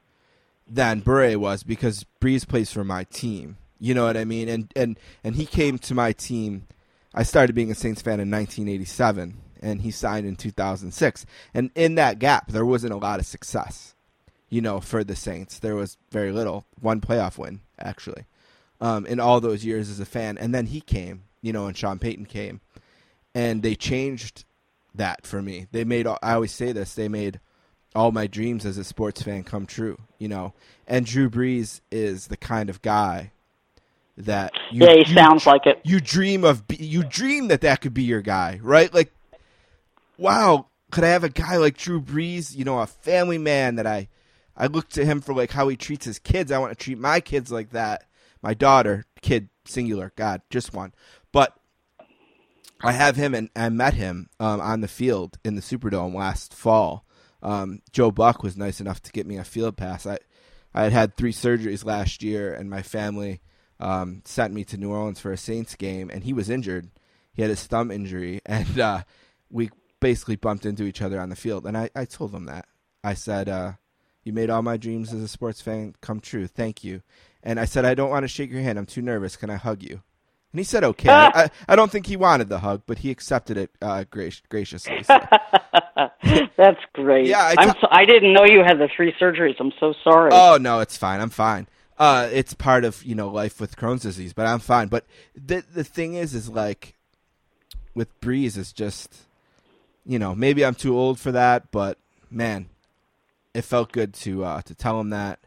than Bure was, because Brees plays for my team. You know what I mean? And he came to my team. I started being a Saints fan in 1987, and he signed in 2006. And in that gap, there wasn't a lot of success, you know, for the Saints. There was very little. One playoff win, actually, in all those years as a fan. And then he came, you know, and Sean Payton came. And they changed that for me. They made, I always say this, they made all my dreams as a sports fan come true, you know. And Drew Brees is the kind of guy that you, yeah, he sounds like it. You dream that could be your guy, right? Like, wow, could I have a guy like Drew Brees, you know, a family man that I look to him for, like, how he treats his kids. I want to treat my kids like that. My daughter, kid, singular, God, just one. But I have him, and I met him on the field in the Superdome last fall. Joe Buck was nice enough to get me a field pass. I had 3 surgeries last year, and my family sent me to New Orleans for a Saints game, and he was injured. He had his thumb injury, and we basically bumped into each other on the field. And I told him that. I said, you made all my dreams as a sports fan come true. Thank you. And I said, I don't want to shake your hand. I'm too nervous. Can I hug you? And he said, okay. I don't think he wanted the hug, but he accepted it graciously. So. That's great. Yeah, I didn't know you had the 3 surgeries. I'm so sorry. Oh, no, it's fine. I'm fine. It's part of, you know, life with Crohn's disease, but I'm fine. But the thing is like with Breeze is just, you know, maybe I'm too old for that, but man, it felt good to tell him that.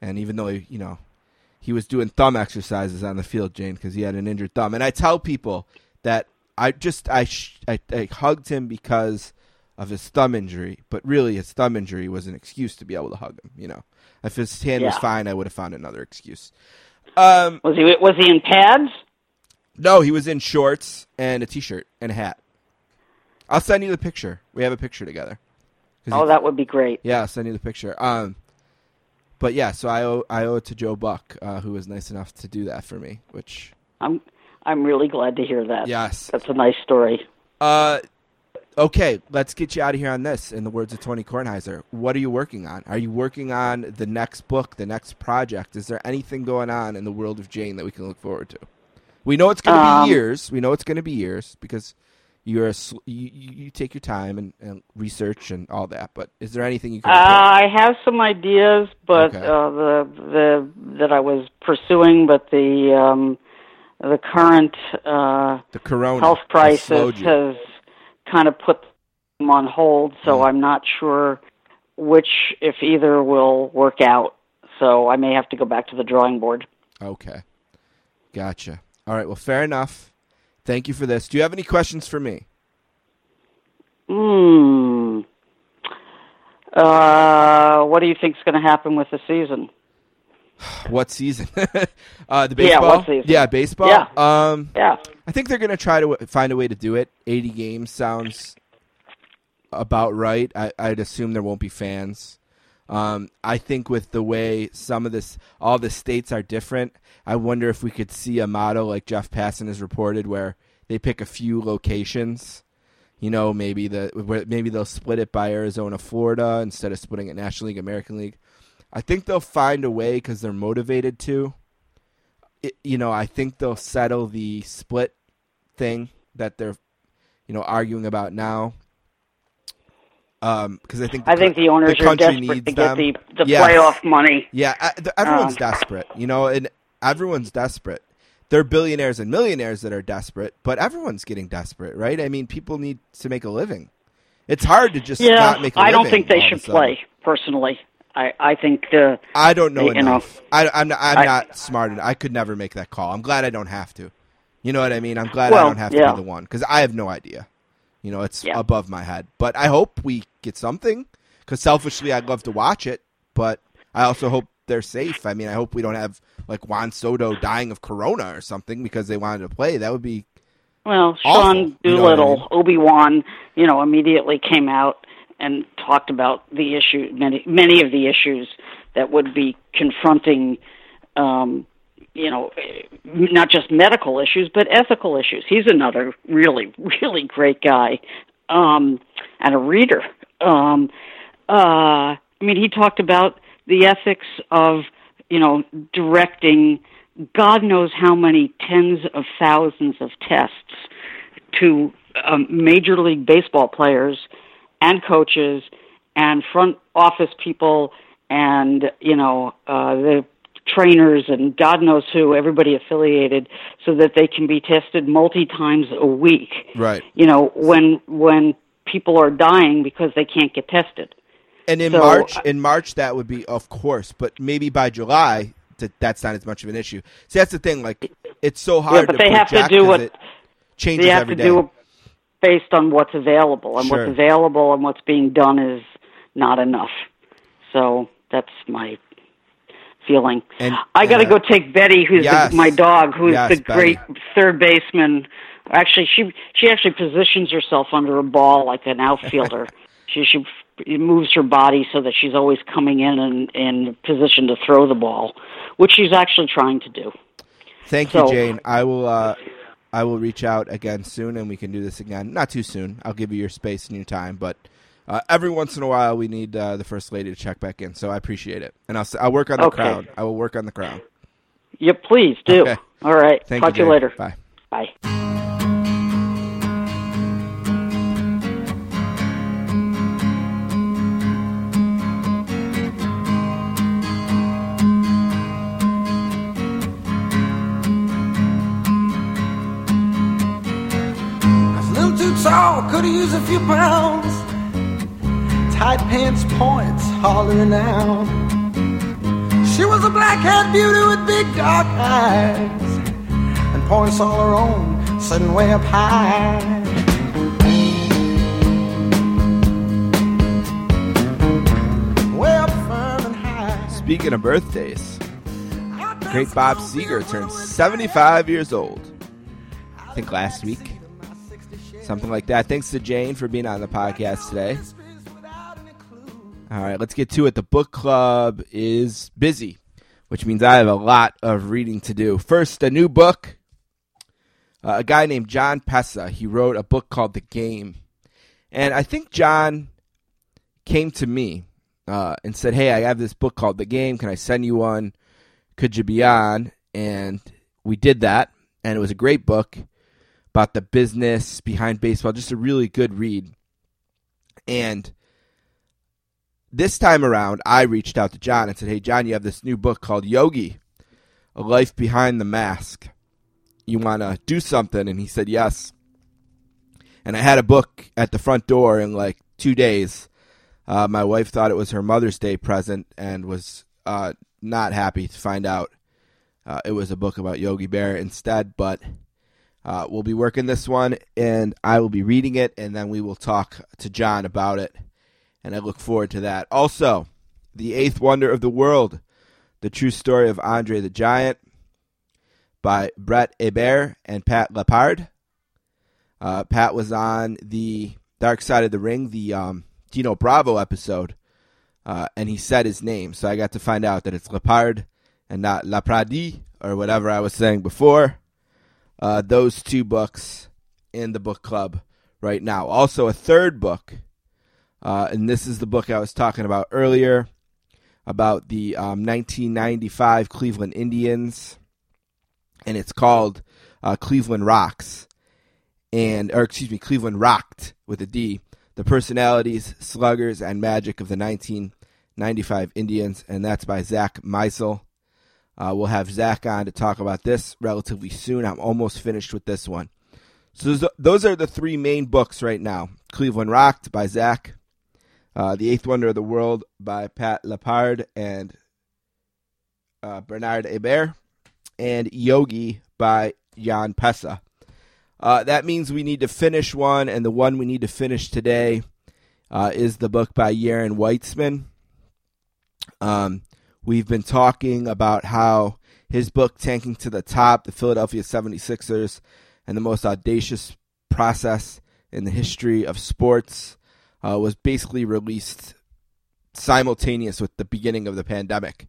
And even though, you know, he was doing thumb exercises on the field, Jane, because he had an injured thumb. And I tell people that I hugged him because of his thumb injury, but really his thumb injury was an excuse to be able to hug him. You know, if his hand was fine, I would have found another excuse. Was he in pads? No, he was in shorts and a t-shirt and a hat. I'll send you the picture. We have a picture together. Oh, that would be great. Yeah, I'll send you the picture. But yeah, so I owe it to Joe Buck, who was nice enough to do that for me, which I'm really glad to hear that. Yes, that's a nice story. Okay, let's get you out of here on this. In the words of Tony Kornheiser, what are you working on? Are you working on the next book, the next project? Is there anything going on in the world of Jane that we can look forward to? We know it's going to be years. We know it's going to be years because you take your time and research and all that, but is there anything you can? I have some ideas, but okay. That I was pursuing, but the current the corona health crisis has kind of put them on hold, so I'm not sure which, if either, will work out. So I may have to go back to the drawing board. Okay, gotcha. All right, well, fair enough. Thank you for this. Do you have any questions for me? What do you think is going to happen with the season? What season? The baseball? Yeah, what season? Yeah, baseball? Yeah. I think they're going to try to find a way to do it. 80 games sounds about right. I'd assume there won't be fans. I think with the way some of this, all the states are different, I wonder if we could see a model like Jeff Passan has reported, where they pick a few locations. You know, maybe they'll split it by Arizona, Florida, instead of splitting it National League, American League. I think they'll find a way because they're motivated to. You know, I think they'll settle the split thing that they're, you know, arguing about now. Because I think the owners are desperate to get the playoff money. Yeah, everyone's desperate, you know, and everyone's desperate. There are billionaires and millionaires that are desperate, but everyone's getting desperate, right? I mean, people need to make a living. It's hard to just not make a living. I don't think they should play, personally. I think I don't know enough. I'm not smart enough. I could never make that call. I'm glad I don't have to. You know what I mean? I'm glad I don't have to be the one, because I have no idea. You know, it's above my head. But I hope we get something, because selfishly I'd love to watch it, but I also hope they're safe. I mean, I hope we don't have, like, Juan Soto dying of corona or something because they wanted to play. That would be awful. Sean Doolittle, you know, Obi-Wan, you know, immediately came out and talked about the issue, many of the issues that would be confronting, you know, not just medical issues, but ethical issues. He's another really, really great guy, and a reader. I mean, he talked about the ethics of, you know, directing God knows how many tens of thousands of tests to Major League Baseball players and coaches and front office people and, you know, the trainers and God knows who, everybody affiliated, so that they can be tested multi times a week. Right. You know, when people are dying because they can't get tested. And in March, that would be, of course, but maybe by July, that's not as much of an issue. See, that's the thing. Like, it's so hard. Yeah, but they have to do what changes every day. Based on what's available, and sure. What's available and what's being done is not enough. So that's my feeling. And, I got to go take Betty, who's my dog, who's the great third baseman. Actually, she positions herself under a ball like an outfielder. She moves her body so that she's always coming in and position to throw the ball, which she's actually trying to do. Thank you, Jane. I will reach out again soon, and we can do this again. Not too soon. I'll give you your space and your time, but every once in a while, we need the First Lady to check back in, so I appreciate it. And I'll work on the crown. I will work on the crown. Yeah, please do. Okay. All right. Talk to you later. Bye. Bye. Could have used a few pounds. Tight pants, points, hollering out. She was a black-haired beauty with big dark eyes and points all her own, sitting way up high. Way up firm and high. Speaking of birthdays, great Bob Seger turned 75 years old. I think last week. Something like that. Thanks to Jane for being on the podcast today. All right, let's get to it. The book club is busy, which means I have a lot of reading to do. First, a new book. A guy named John Pessa. He wrote a book called The Game. And I think John came to me and said, hey, I have this book called The Game. Can I send you one? Could you be on? And we did that, and it was a great book about the business behind baseball, just a really good read. And this time around, I reached out to John and said, hey, John, you have this new book called Yogi, A Life Behind the Mask. You want to do something? And he said yes. And I had a book at the front door in like 2 days. My wife thought it was her Mother's Day present and was not happy to find out it was a book about Yogi Berra instead, but... we'll be working this one, and I will be reading it, and then we will talk to John about it, and I look forward to that. Also, The Eighth Wonder of the World, The True Story of Andre the Giant by Brett Hebert and Pat Lepard. Pat was on the Dark Side of the Ring, the Dino Bravo episode, and he said his name, so I got to find out that it's Lepard and not Lapradi or whatever I was saying before. Those two books in the book club right now. Also a third book, and this is the book I was talking about earlier, about the 1995 Cleveland Indians, and it's called Cleveland Rocks, Cleveland Rocked with a D, The Personalities, Sluggers, and Magic of the 1995 Indians, and that's by Zach Meisel. We'll have Zach on to talk about this relatively soon. I'm almost finished with this one. So those are the three main books right now. Cleveland Rocked by Zach, The Eighth Wonder of the World by Pat Lepard and Bernard Hebert, and Yogi by Jan Pessa. That means we need to finish one, and the one we need to finish today is the book by Yaron Weitzman. We've been talking about how his book, Tanking to the Top, the Philadelphia 76ers, and the most audacious process in the history of sports, was basically released simultaneous with the beginning of the pandemic.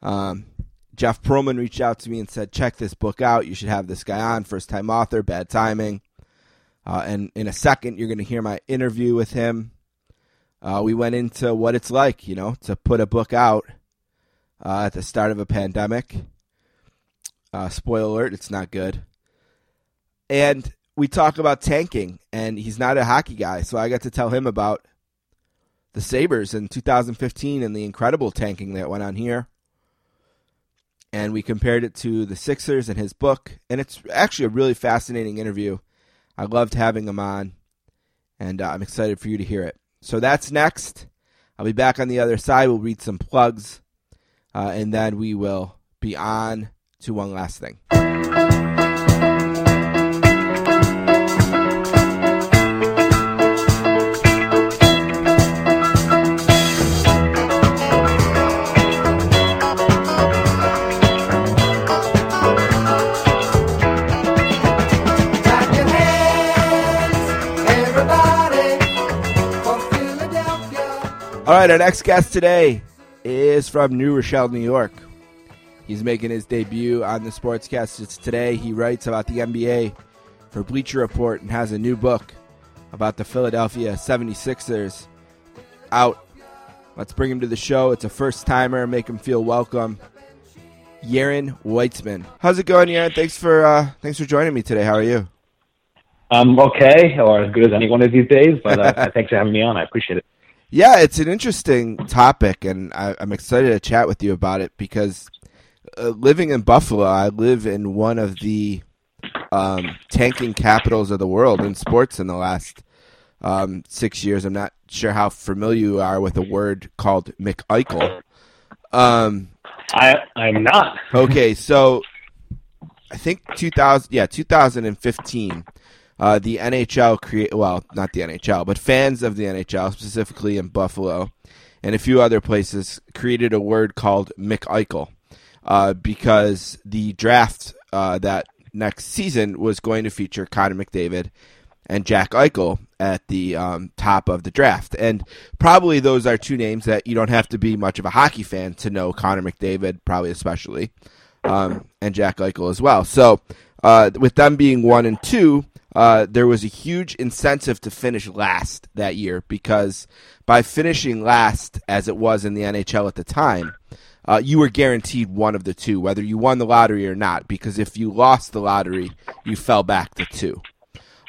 Jeff Perlman reached out to me and said, check this book out. You should have this guy on, first-time author, bad timing. And in a second, you're going to hear my interview with him. We went into what it's like, to put a book out at the start of a pandemic. Spoiler alert, it's not good. And we talk about tanking, and he's not a hockey guy, so I got to tell him about the Sabres in 2015 and the incredible tanking that went on here. and we compared it to the Sixers and his book, and it's actually a really fascinating interview. I loved having him on, and I'm excited for you to hear it. So that's next. I'll be back on the other side. We'll read some plugs, and then we will be on to one last thing. All right, our next guest today is from New Rochelle, New York. He's making his debut on the Sportscast. It's today. He writes about the NBA for Bleacher Report and has a new book about the Philadelphia 76ers out. Let's bring him to the show. It's a first-timer. Make him feel welcome. Yaron Weitzman. How's it going, Yaron? Thanks for joining me today. How are you? I'm okay, or as good as anyone of these days, but thanks for having me on. I appreciate it. Yeah, it's an interesting topic, and I'm excited to chat with you about it because living in Buffalo, I live in one of the tanking capitals of the world in sports in the last 6 years. I'm not sure how familiar you are with a word called McEichel. I'm not. Okay, so I think 2015. The NHL fans of the NHL, specifically in Buffalo and a few other places, created a word called McEichel because the draft that next season was going to feature Connor McDavid and Jack Eichel at the top of the draft. And probably those are two names that you don't have to be much of a hockey fan to know, Connor McDavid probably especially, and Jack Eichel as well. So with them being 1 and 2, there was a huge incentive to finish last that year because by finishing last, as it was in the NHL at the time, you were guaranteed one of the two, whether you won the lottery or not, because if you lost the lottery, you fell back to two.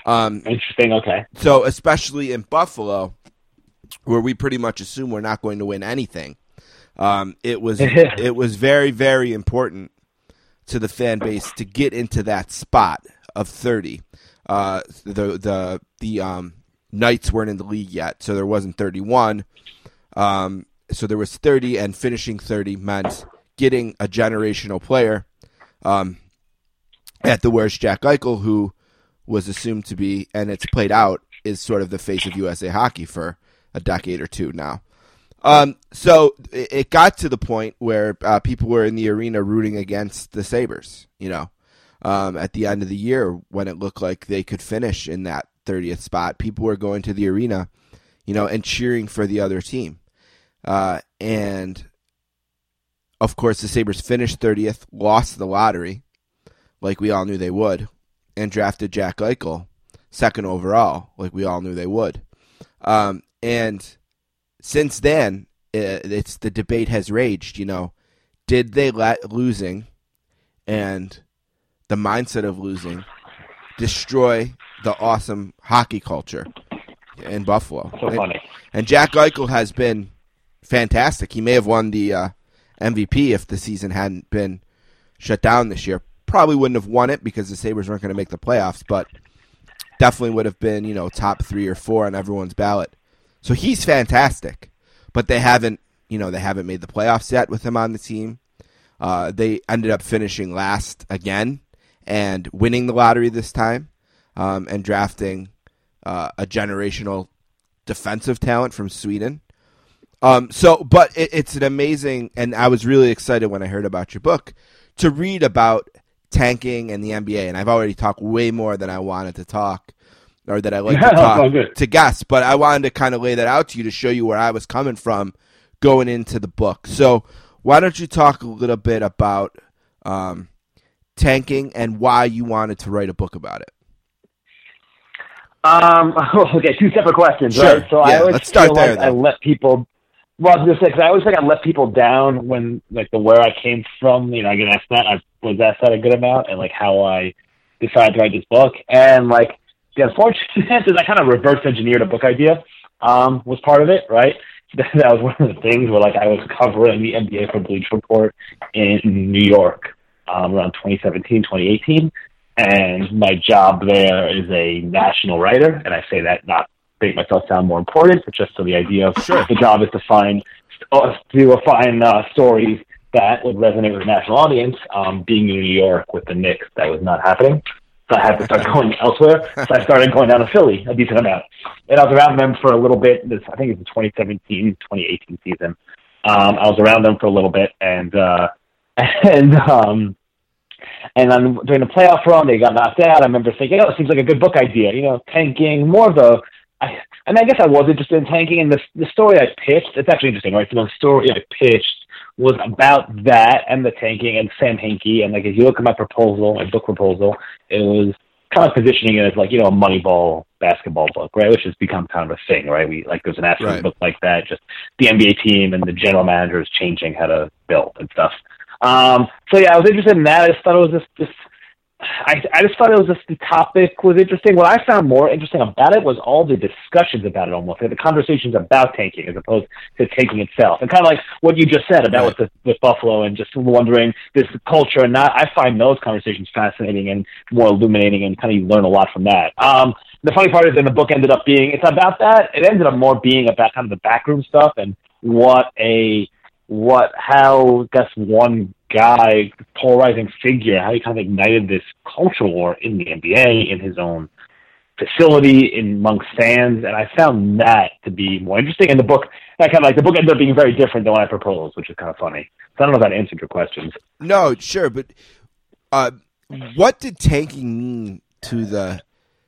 Interesting, okay. So especially in Buffalo, where we pretty much assume we're not going to win anything, it was very, very important to the fan base to get into that spot of 30. The Knights weren't in the league yet, so there wasn't 31. So there was 30, and finishing 30 meant getting a generational player. At the worst, Jack Eichel, who was assumed to be, and it's played out, is sort of the face of USA hockey for a decade or two now. So it got to the point where people were in the arena rooting against the Sabres, you know. At the end of the year, when it looked like they could finish in that 30th spot, people were going to the arena, you know, and cheering for the other team. And, of course, the Sabres finished 30th, lost the lottery, like we all knew they would, and drafted Jack Eichel, second overall, like we all knew they would. And since then, the debate has raged, you know, did they let losing and the mindset of losing destroy the awesome hockey culture in Buffalo? So funny. And Jack Eichel has been fantastic. He may have won the MVP if the season hadn't been shut down this year. Probably wouldn't have won it because the Sabres weren't going to make the playoffs, but definitely would have been, you know, top 3 or 4 on everyone's ballot. So he's fantastic, but they haven't made the playoffs yet with him on the team. They ended up finishing last again and winning the lottery this time, and drafting a generational defensive talent from Sweden. But it's an amazing, and I was really excited when I heard about your book to read about tanking and the NBA. And I've already talked way more than I wanted to talk, or that I like to talk to guests. But I wanted to kind of lay that out to you to show you where I was coming from going into the book. So why don't you talk a little bit about tanking and why you wanted to write a book about it? Okay, two separate questions, sure. Right? So yeah, I always think I let people down when, like, the where I came from, you know, I get asked that. I was asked that a good amount, and, like, how I decided to write this book. And, like, the unfortunate is I kind of reverse engineered a book idea, was part of it, right? that was one of the things where, like, I was covering the NBA for Bleacher Report in New York around 2017, 2018. And my job there is a national writer. And I say that not to make myself sound more important, but just so the idea of the job is to find stories that would resonate with a national audience. Being in New York with the Knicks, that was not happening. So I had to start going elsewhere. So I started going down to Philly a decent amount. And I was around them for a little bit. I think it was the 2017-2018 season. I was around them for a little bit. And during the playoff run, they got knocked out. I remember thinking, it seems like a good book idea. You know, tanking, more of the... I mean, I guess I was interested in tanking. And the story I pitched, it's actually interesting, right? So the story I pitched was about that and the tanking and Sam Hinkie. And, like, if you look at my book proposal, it was kind of positioning it as, like, you know, a Moneyball basketball book, right? Which has become kind of a thing, right? There's an action book like that, just the NBA team and the general manager is changing how to build and stuff. I was interested in that. I just thought it was the topic was interesting. What I found more interesting about it was all the discussions about it, almost like the conversations about tanking as opposed to tanking itself, and kind of like what you just said about with Buffalo and just wondering this culture. And I find those conversations fascinating and more illuminating, and kind of you learn a lot from that. The funny part is, then the book ended up being it's about that. It ended up more being about kind of the backroom stuff and how this one guy, polarizing figure, how he kind of ignited this culture war in the NBA, in his own facility, amongst fans, and I found that to be more interesting. And the book ended up being very different than what I proposed, which is kind of funny. So I don't know if that answered your questions. No, sure, but what did tanking mean to the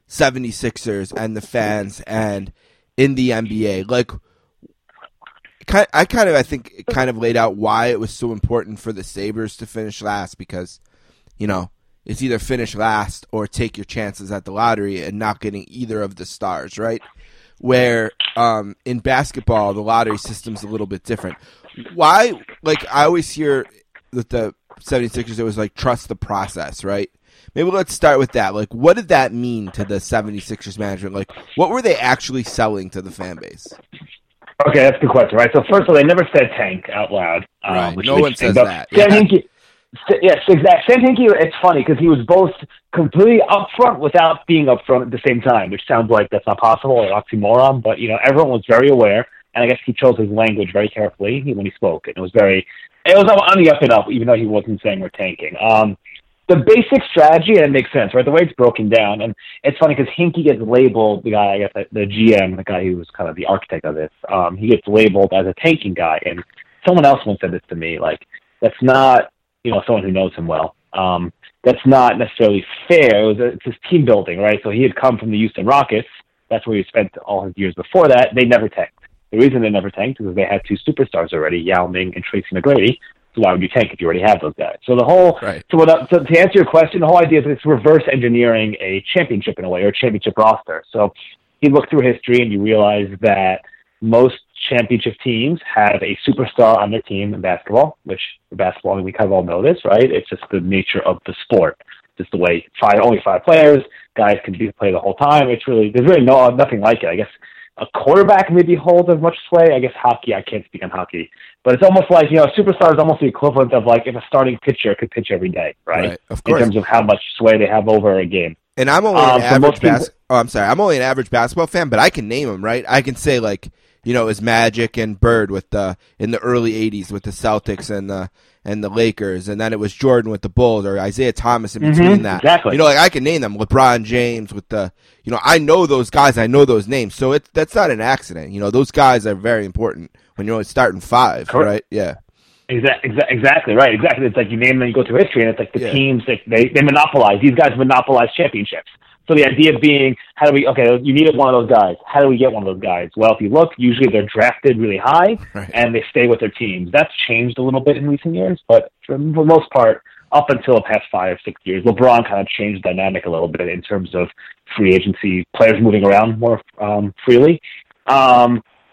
76ers and the fans and in the NBA? Like, I think it laid out why it was so important for the Sabres to finish last, because, you know, it's either finish last or take your chances at the lottery and not getting either of the stars, right? Where in basketball, the lottery system's a little bit different. Why, like, I always hear that the 76ers, it was like, trust the process, right? Maybe let's start with that. Like, what did that mean to the 76ers management? Like, what were they actually selling to the fan base? Okay, that's the question, right? So first of all, they never said tank out loud. Which no one says that. Sam Hinkie, yes, exactly. Sam Hinkie, it's funny because he was both completely upfront without being upfront at the same time, which sounds like that's not possible or oxymoron, but, you know, everyone was very aware, and I guess he chose his language very carefully when he spoke, and it was on the up and up, even though he wasn't saying we're tanking. The basic strategy, and it makes sense, right? The way it's broken down, and it's funny because Hinkie gets labeled, the guy, I guess, the GM, the guy who was kind of the architect of this, he gets labeled as a tanking guy, and someone else once said this to me, like, that's not, you know, someone who knows him well, that's not necessarily fair. It's just team building, right? So he had come from the Houston Rockets, that's where he spent all his years before that. They never tanked. The reason they never tanked is because they had two superstars already, Yao Ming and Tracy McGrady. So why would you tank if you already have those guys? So to answer your question, the whole idea is it's reverse engineering a championship in a way, or a championship roster. So you look through history and you realize that most championship teams have a superstar on their team in basketball, which for basketball, we kind of all know this, right? It's just the nature of the sport. Just the way only five players, guys can play the whole time. It's really, there's really nothing like it, I guess. A quarterback maybe holds as much sway. I guess hockey, I can't speak on hockey. But it's almost like, you know, a superstar is almost the equivalent of, like, if a starting pitcher could pitch every day, right? Of course. In terms of how much sway they have over a game. And I'm only an average basketball fan, but I can name them, right? I can say, like, you know, it was Magic and Bird in the early 80s with the Celtics and the Lakers, and then it was Jordan with the Bulls, or Isaiah Thomas in between that. Exactly. You know, like, I can name them, LeBron James with the, you know, I know those guys, I know those names, so that's not an accident. You know, those guys are very important when you're only starting five, correct. Right? Yeah. Exactly, right, exactly. It's like you name them, you go through history, and it's like the teams, that they monopolize. These guys monopolize championships. So the idea being, you needed one of those guys. How do we get one of those guys? Well, if you look, usually they're drafted really high, and they stay with their teams. That's changed a little bit in recent years, but for the most part, up until the past 5 or 6 years, LeBron kind of changed the dynamic a little bit in terms of free agency, players moving around more freely.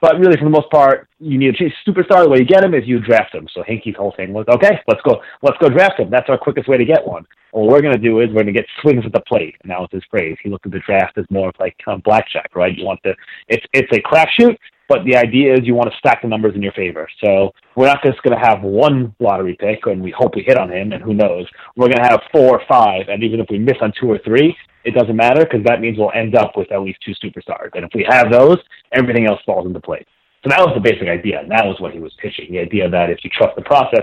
But really, for the most part, you need a superstar. The way you get him is you draft him. So Hinkie's whole thing was, okay, let's go draft him. That's our quickest way to get one. What we're going to do is we're going to get swings at the plate. And that was his phrase. He looked at the draft as more of like kind of blackjack, right? You want it's a crapshoot, But the idea is you want to stack the numbers in your favor. So we're not just going to have one lottery pick, and we hope we hit on him, and who knows. We're going to have 4 or 5, and even if we miss on 2 or 3, it doesn't matter, because that means we'll end up with at least 2 superstars. And if we have those, everything else falls into place. So that was the basic idea, and that was what he was pitching, the idea that if you trust the process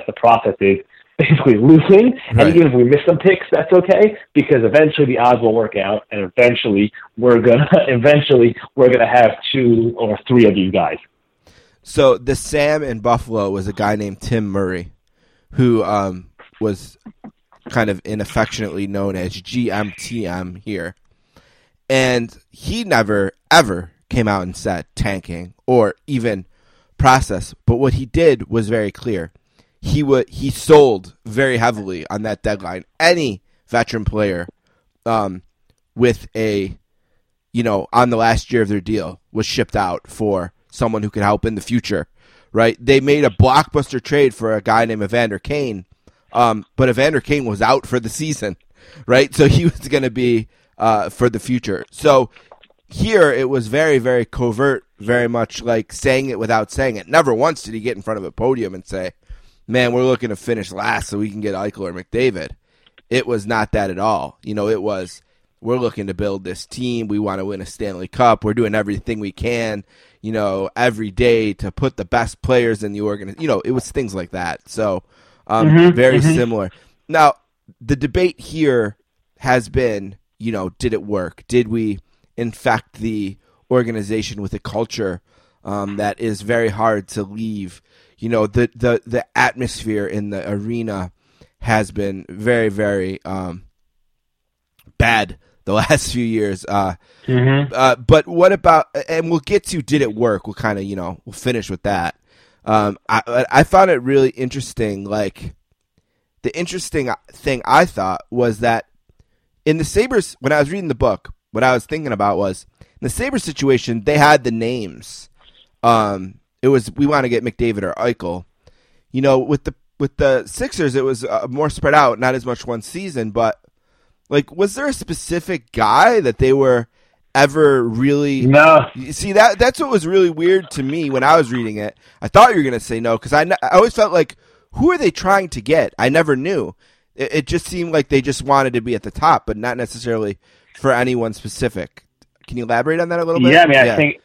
is basically losing, right. And even if we miss some picks, that's okay, because eventually the odds will work out, and eventually we're gonna have 2 or 3 of these guys. So the Sam in Buffalo was a guy named Tim Murray, who was kind of inaffectionately known as GMTM here, and he never ever came out and said tanking or even process, but what he did was very clear. He sold very heavily on that deadline any veteran player with a, on the last year of their deal was shipped out for someone who could help in the future, right? They made a blockbuster trade for a guy named Evander Kane, but Evander Kane was out for the season, right? So he was going to be for the future. So here it was very, very covert, very much like saying it without saying it. Never once did he get in front of a podium and say, man, we're looking to finish last so we can get Eichel or McDavid. It was not that at all. It was, we're looking to build this team. We want to win a Stanley Cup. We're doing everything we can, every day to put the best players in the organization. It was things like that. So very similar. Now, the debate here has been, did it work? Did we infect the organization with a culture that is very hard to leave? The atmosphere in the arena has been very, very bad the last few years. But what about, and we'll get to did it work? We'll kind of, we'll finish with that. I found it really interesting. Like, the interesting thing I thought was that in the Sabres, when I was reading the book, what I was thinking about was in the Sabres situation, they had the names. It was, we want to get McDavid or Eichel. With the Sixers, it was more spread out, not as much one season. But, like, was there a specific guy that they were ever really? No. See, that's what was really weird to me when I was reading it. I thought you were going to say no, because I always felt like, who are they trying to get? I never knew. It just seemed like they just wanted to be at the top, but not necessarily for anyone specific. Can you elaborate on that a little bit? Yeah, I mean, I think...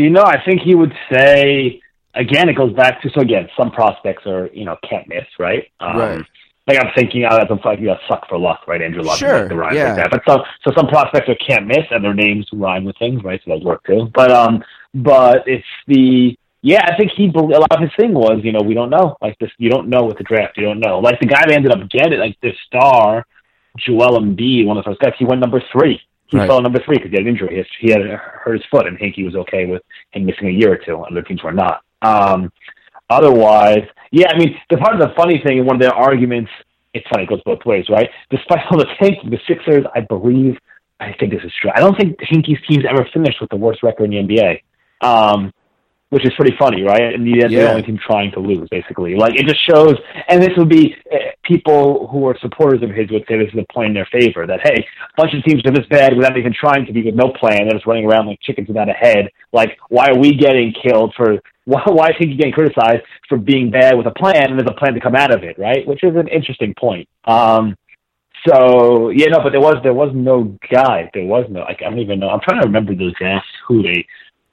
I think he would say, again, it goes back to, some prospects are, can't miss, right? Right. Like, I'm thinking, that's like, suck for luck, right? Andrew Luck. Sure. Like, the rhyme like that. But so some prospects are can't miss, and their names rhyme with things, right? So that work too. But it's I think a lot of his thing was, we don't know. Like, this, you don't know with the draft. You don't know. Like, the guy that ended up getting, like, this star, Joel Embiid, one of the first guys, he went number 3. He fell number 3 because he had an injury. He had hurt his foot, and Hinkie was okay with him missing a year or two. Other teams were not. Otherwise, the part of the funny thing, one of their arguments, it's funny, it goes both ways, right? Despite all the tanking, the Sixers, I think this is true, I don't think Hinkie's teams ever finished with the worst record in the NBA, which is pretty funny, right? And that's the only team trying to lose, basically. Like, it just shows, and this would be, people who are supporters of his would say this is a point in their favor, that, hey, a bunch of teams are this bad without even trying to be, with no plan, they're just running around like chickens without a head. Like, why are we getting killed for, why is he getting criticized for being bad with a plan, and there's a plan to come out of it, right? Which is an interesting point. But there was no guy. There was no, like, I don't even know. I'm trying to remember the exact who they...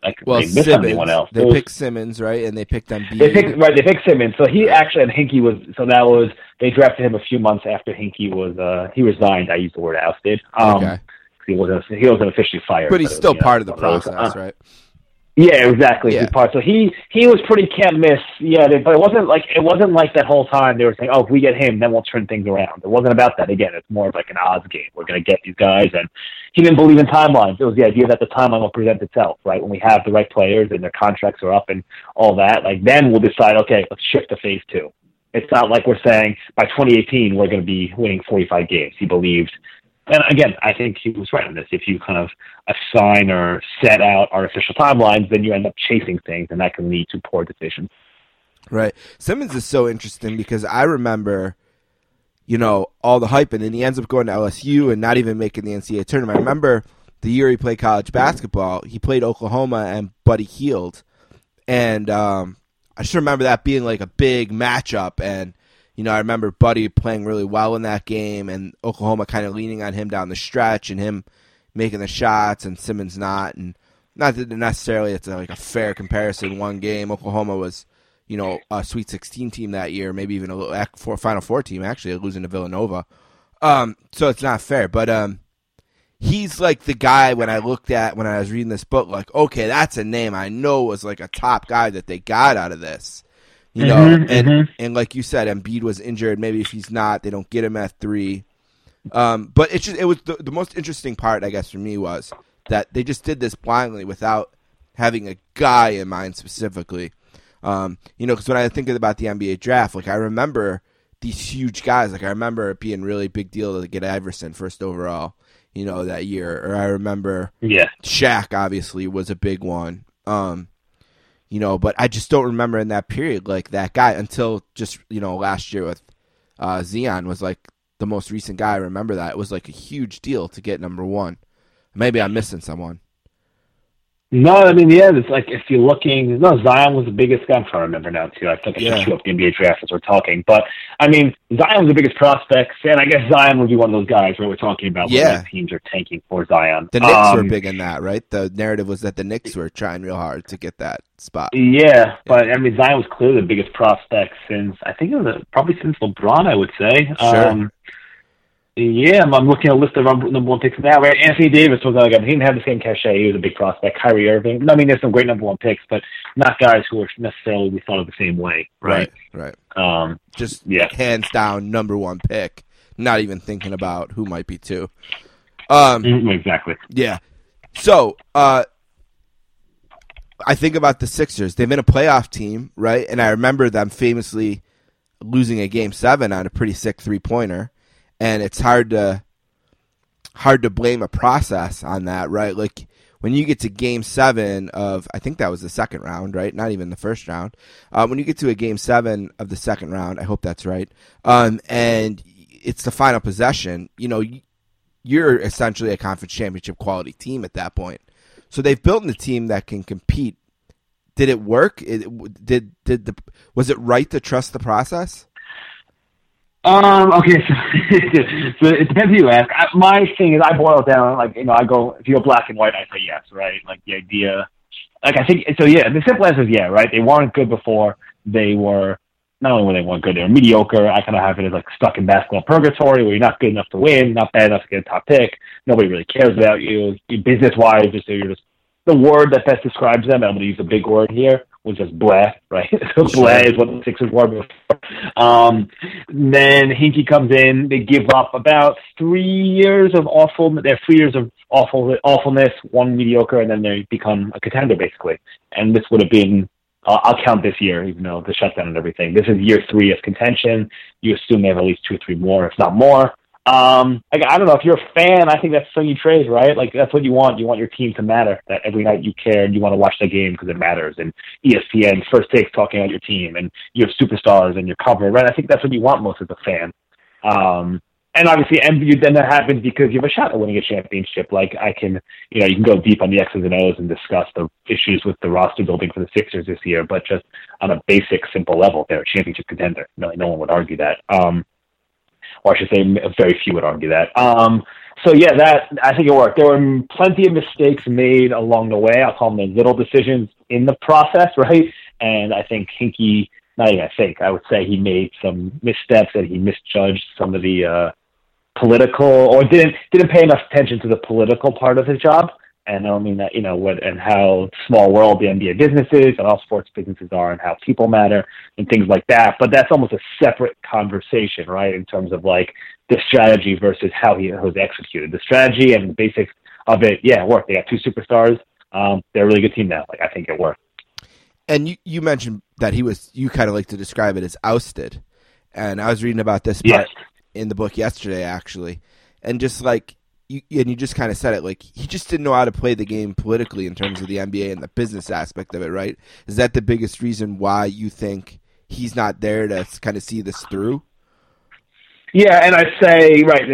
Like, they missed anyone else. They picked Simmons, right? And they picked Embiid. They picked Simmons. So he actually, and Hinkie was, so that was, they drafted him a few months after Hinkie was, he resigned. I used the word ousted. Okay. He wasn't officially fired. But he's still part of the process, right? Yeah, exactly. Yeah. So he was pretty can't miss. Yeah, but it wasn't like that whole time they were saying, if we get him, then we'll turn things around. It wasn't about that. Again, it's more of like an odds game. We're going to get these guys. And he didn't believe in timelines. It was the idea that the timeline will present itself, right? When we have the right players and their contracts are up and all that, like, then we'll decide, okay, let's shift to phase 2. It's not like we're saying by 2018, we're going to be winning 45 games. He believed. And again, I think he was right on this. If you kind of assign or set out artificial timelines, then you end up chasing things, and that can lead to poor decisions. Right. Simmons is so interesting because I remember, all the hype, and then he ends up going to LSU and not even making the NCAA tournament. I remember the year he played college basketball, he played Oklahoma, and Buddy Hield And I just remember that being like a big matchup. And, you know, I remember Buddy playing really well in that game and Oklahoma kind of leaning on him down the stretch and him making the shots and Simmons not. And not that necessarily it's like a fair comparison. One game, Oklahoma was, you know, a Sweet 16 team that year, maybe even a Final Four team, actually, losing to Villanova. So it's not fair. But he's like the guy when I was reading this book, like, okay, that's a name I know was like a top guy that they got out of this. You know, and like you said, Embiid was injured. Maybe if he's not, they don't get him at three. But it's just, it was the most interesting part, I guess, for me was that they just did this blindly without having a guy in mind specifically. You know, because when I think about the NBA draft, like I remember these huge guys. Like I remember it being a really big deal to get Iverson first overall, you know, that year. Or I remember Shaq obviously was a big one. You know, but I just don't remember in that period, like, that guy until just, you know, last year with Zion was, like, the most recent guy. I remember that. It was, like, a huge deal to get number one. Maybe I'm missing someone. No, I mean, yeah, it's like if you're looking – no, Zion was the biggest guy. I'm trying to remember now, too. I think I should chew up the NBA draft as we're talking. But, I mean, Zion was the biggest prospect, and I guess Zion would be one of those guys where we're talking about when teams are tanking for Zion. The Knicks were big in that, right? The narrative was that the Knicks were trying real hard to get that spot. Yeah, but, I mean, Zion was clearly the biggest prospect since – I think it was probably since LeBron, I would say. Sure. Yeah, I'm looking at a list of number one picks now. Right? Anthony Davis was another guy, but he didn't have the same cachet. He was a big prospect. Kyrie Irving. I mean, there's some great number one picks, but not guys who are necessarily thought of the same way. Right. Just hands down number one pick. Not even thinking about who might be two. Exactly. Yeah. So I think about the Sixers. They've been a playoff team, right? And I remember them famously losing a Game 7 on a pretty sick three-pointer. And it's hard to blame a process on that, right? Like when you get to Game 7 of, I think that was the second round, right? Not even the first round. When you get to a Game 7 of the second round, I hope that's right. And it's the final possession. You know, you're essentially a conference championship quality team at that point. So they've built a team that can compete. Did it work? Was it right to trust the process? Okay, so it depends who you ask. My thing is, I boil it down, like, you know, I go, if you go black and white, I say yes, right? Like, the idea, like, I think, so yeah, the simple answer is yeah, right? They weren't good before. They were, not only were they weren't good, they were mediocre. I kind of have it as, like, stuck in basketball purgatory where you're not good enough to win, not bad enough to get a top pick. Nobody really cares about you. Business-wise, you're just, the word that best describes them, I'm going to use a big word here, was just blah, right? So blah is what the Sixers were before. Then Hinkie comes in. They give up about 3 years of awful. They have 3 years of awfulness, one mediocre, and then they become a contender, basically. And this would have been, I'll count this year, even though the shutdown and everything. This is year three of contention. You assume they have at least two or three more, if not more. I don't know. If you're a fan, I think that's something you trade, right? Like, that's what you want. You want your team to matter, that every night you care and you want to watch the game because it matters. And ESPN, First Take talking about your team and your superstars and your cover, right? I think that's what you want most as a fan. And obviously, then that happens because you have a shot at winning a championship. Like, you can go deep on the X's and O's and discuss the issues with the roster building for the Sixers this year, but just on a basic, simple level, they're a championship contender. No one would argue that. Or I should say very few would argue that. I think it worked. There were plenty of mistakes made along the way. I'll call them the little decisions in the process, right? And I think I would say he made some missteps and he misjudged some of the political or didn't pay enough attention to the political part of his job. And I don't mean that, you know, what and how small world the NBA business is and all sports businesses are and how people matter and things like that. But that's almost a separate conversation, right, in terms of, like, the strategy versus how he was executed. The strategy and the basics of it, it worked. They got two superstars. They're a really good team now. Like, I think it worked. And you mentioned that he was – you kind of like to describe it as ousted. And I was reading about this part in the book yesterday, actually. And just, like – You just kind of said it, like, he just didn't know how to play the game politically in terms of the NBA and the business aspect of it, right? Is that the biggest reason why you think he's not there to kind of see this through? Yeah, and I say, right,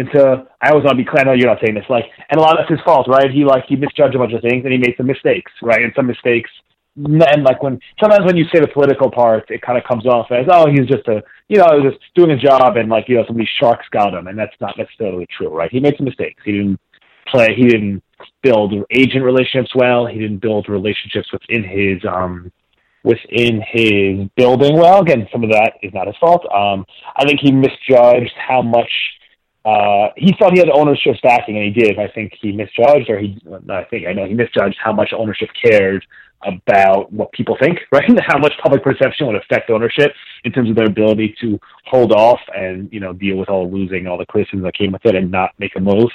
I always want to be clear, I know you're not saying this, like, and a lot of that's his fault, right? He misjudged a bunch of things, and he made some mistakes, right? And some mistakes and like when sometimes when you say the political part, it kind of comes off as, oh, he's just a, you know, just doing a job, and like, you know, somebody sharks got him, and that's not necessarily true, right? He made some mistakes. He didn't play. He didn't build agent relationships well. He didn't build relationships within his building well. Again, some of that is not his fault. I think he misjudged how much. He thought he had ownership backing, and he did. I think he misjudged, he misjudged how much ownership cared about what people think, right? How much public perception would affect ownership in terms of their ability to hold off and, you know, deal with all the losing, all the criticism that came with it, and not make a move.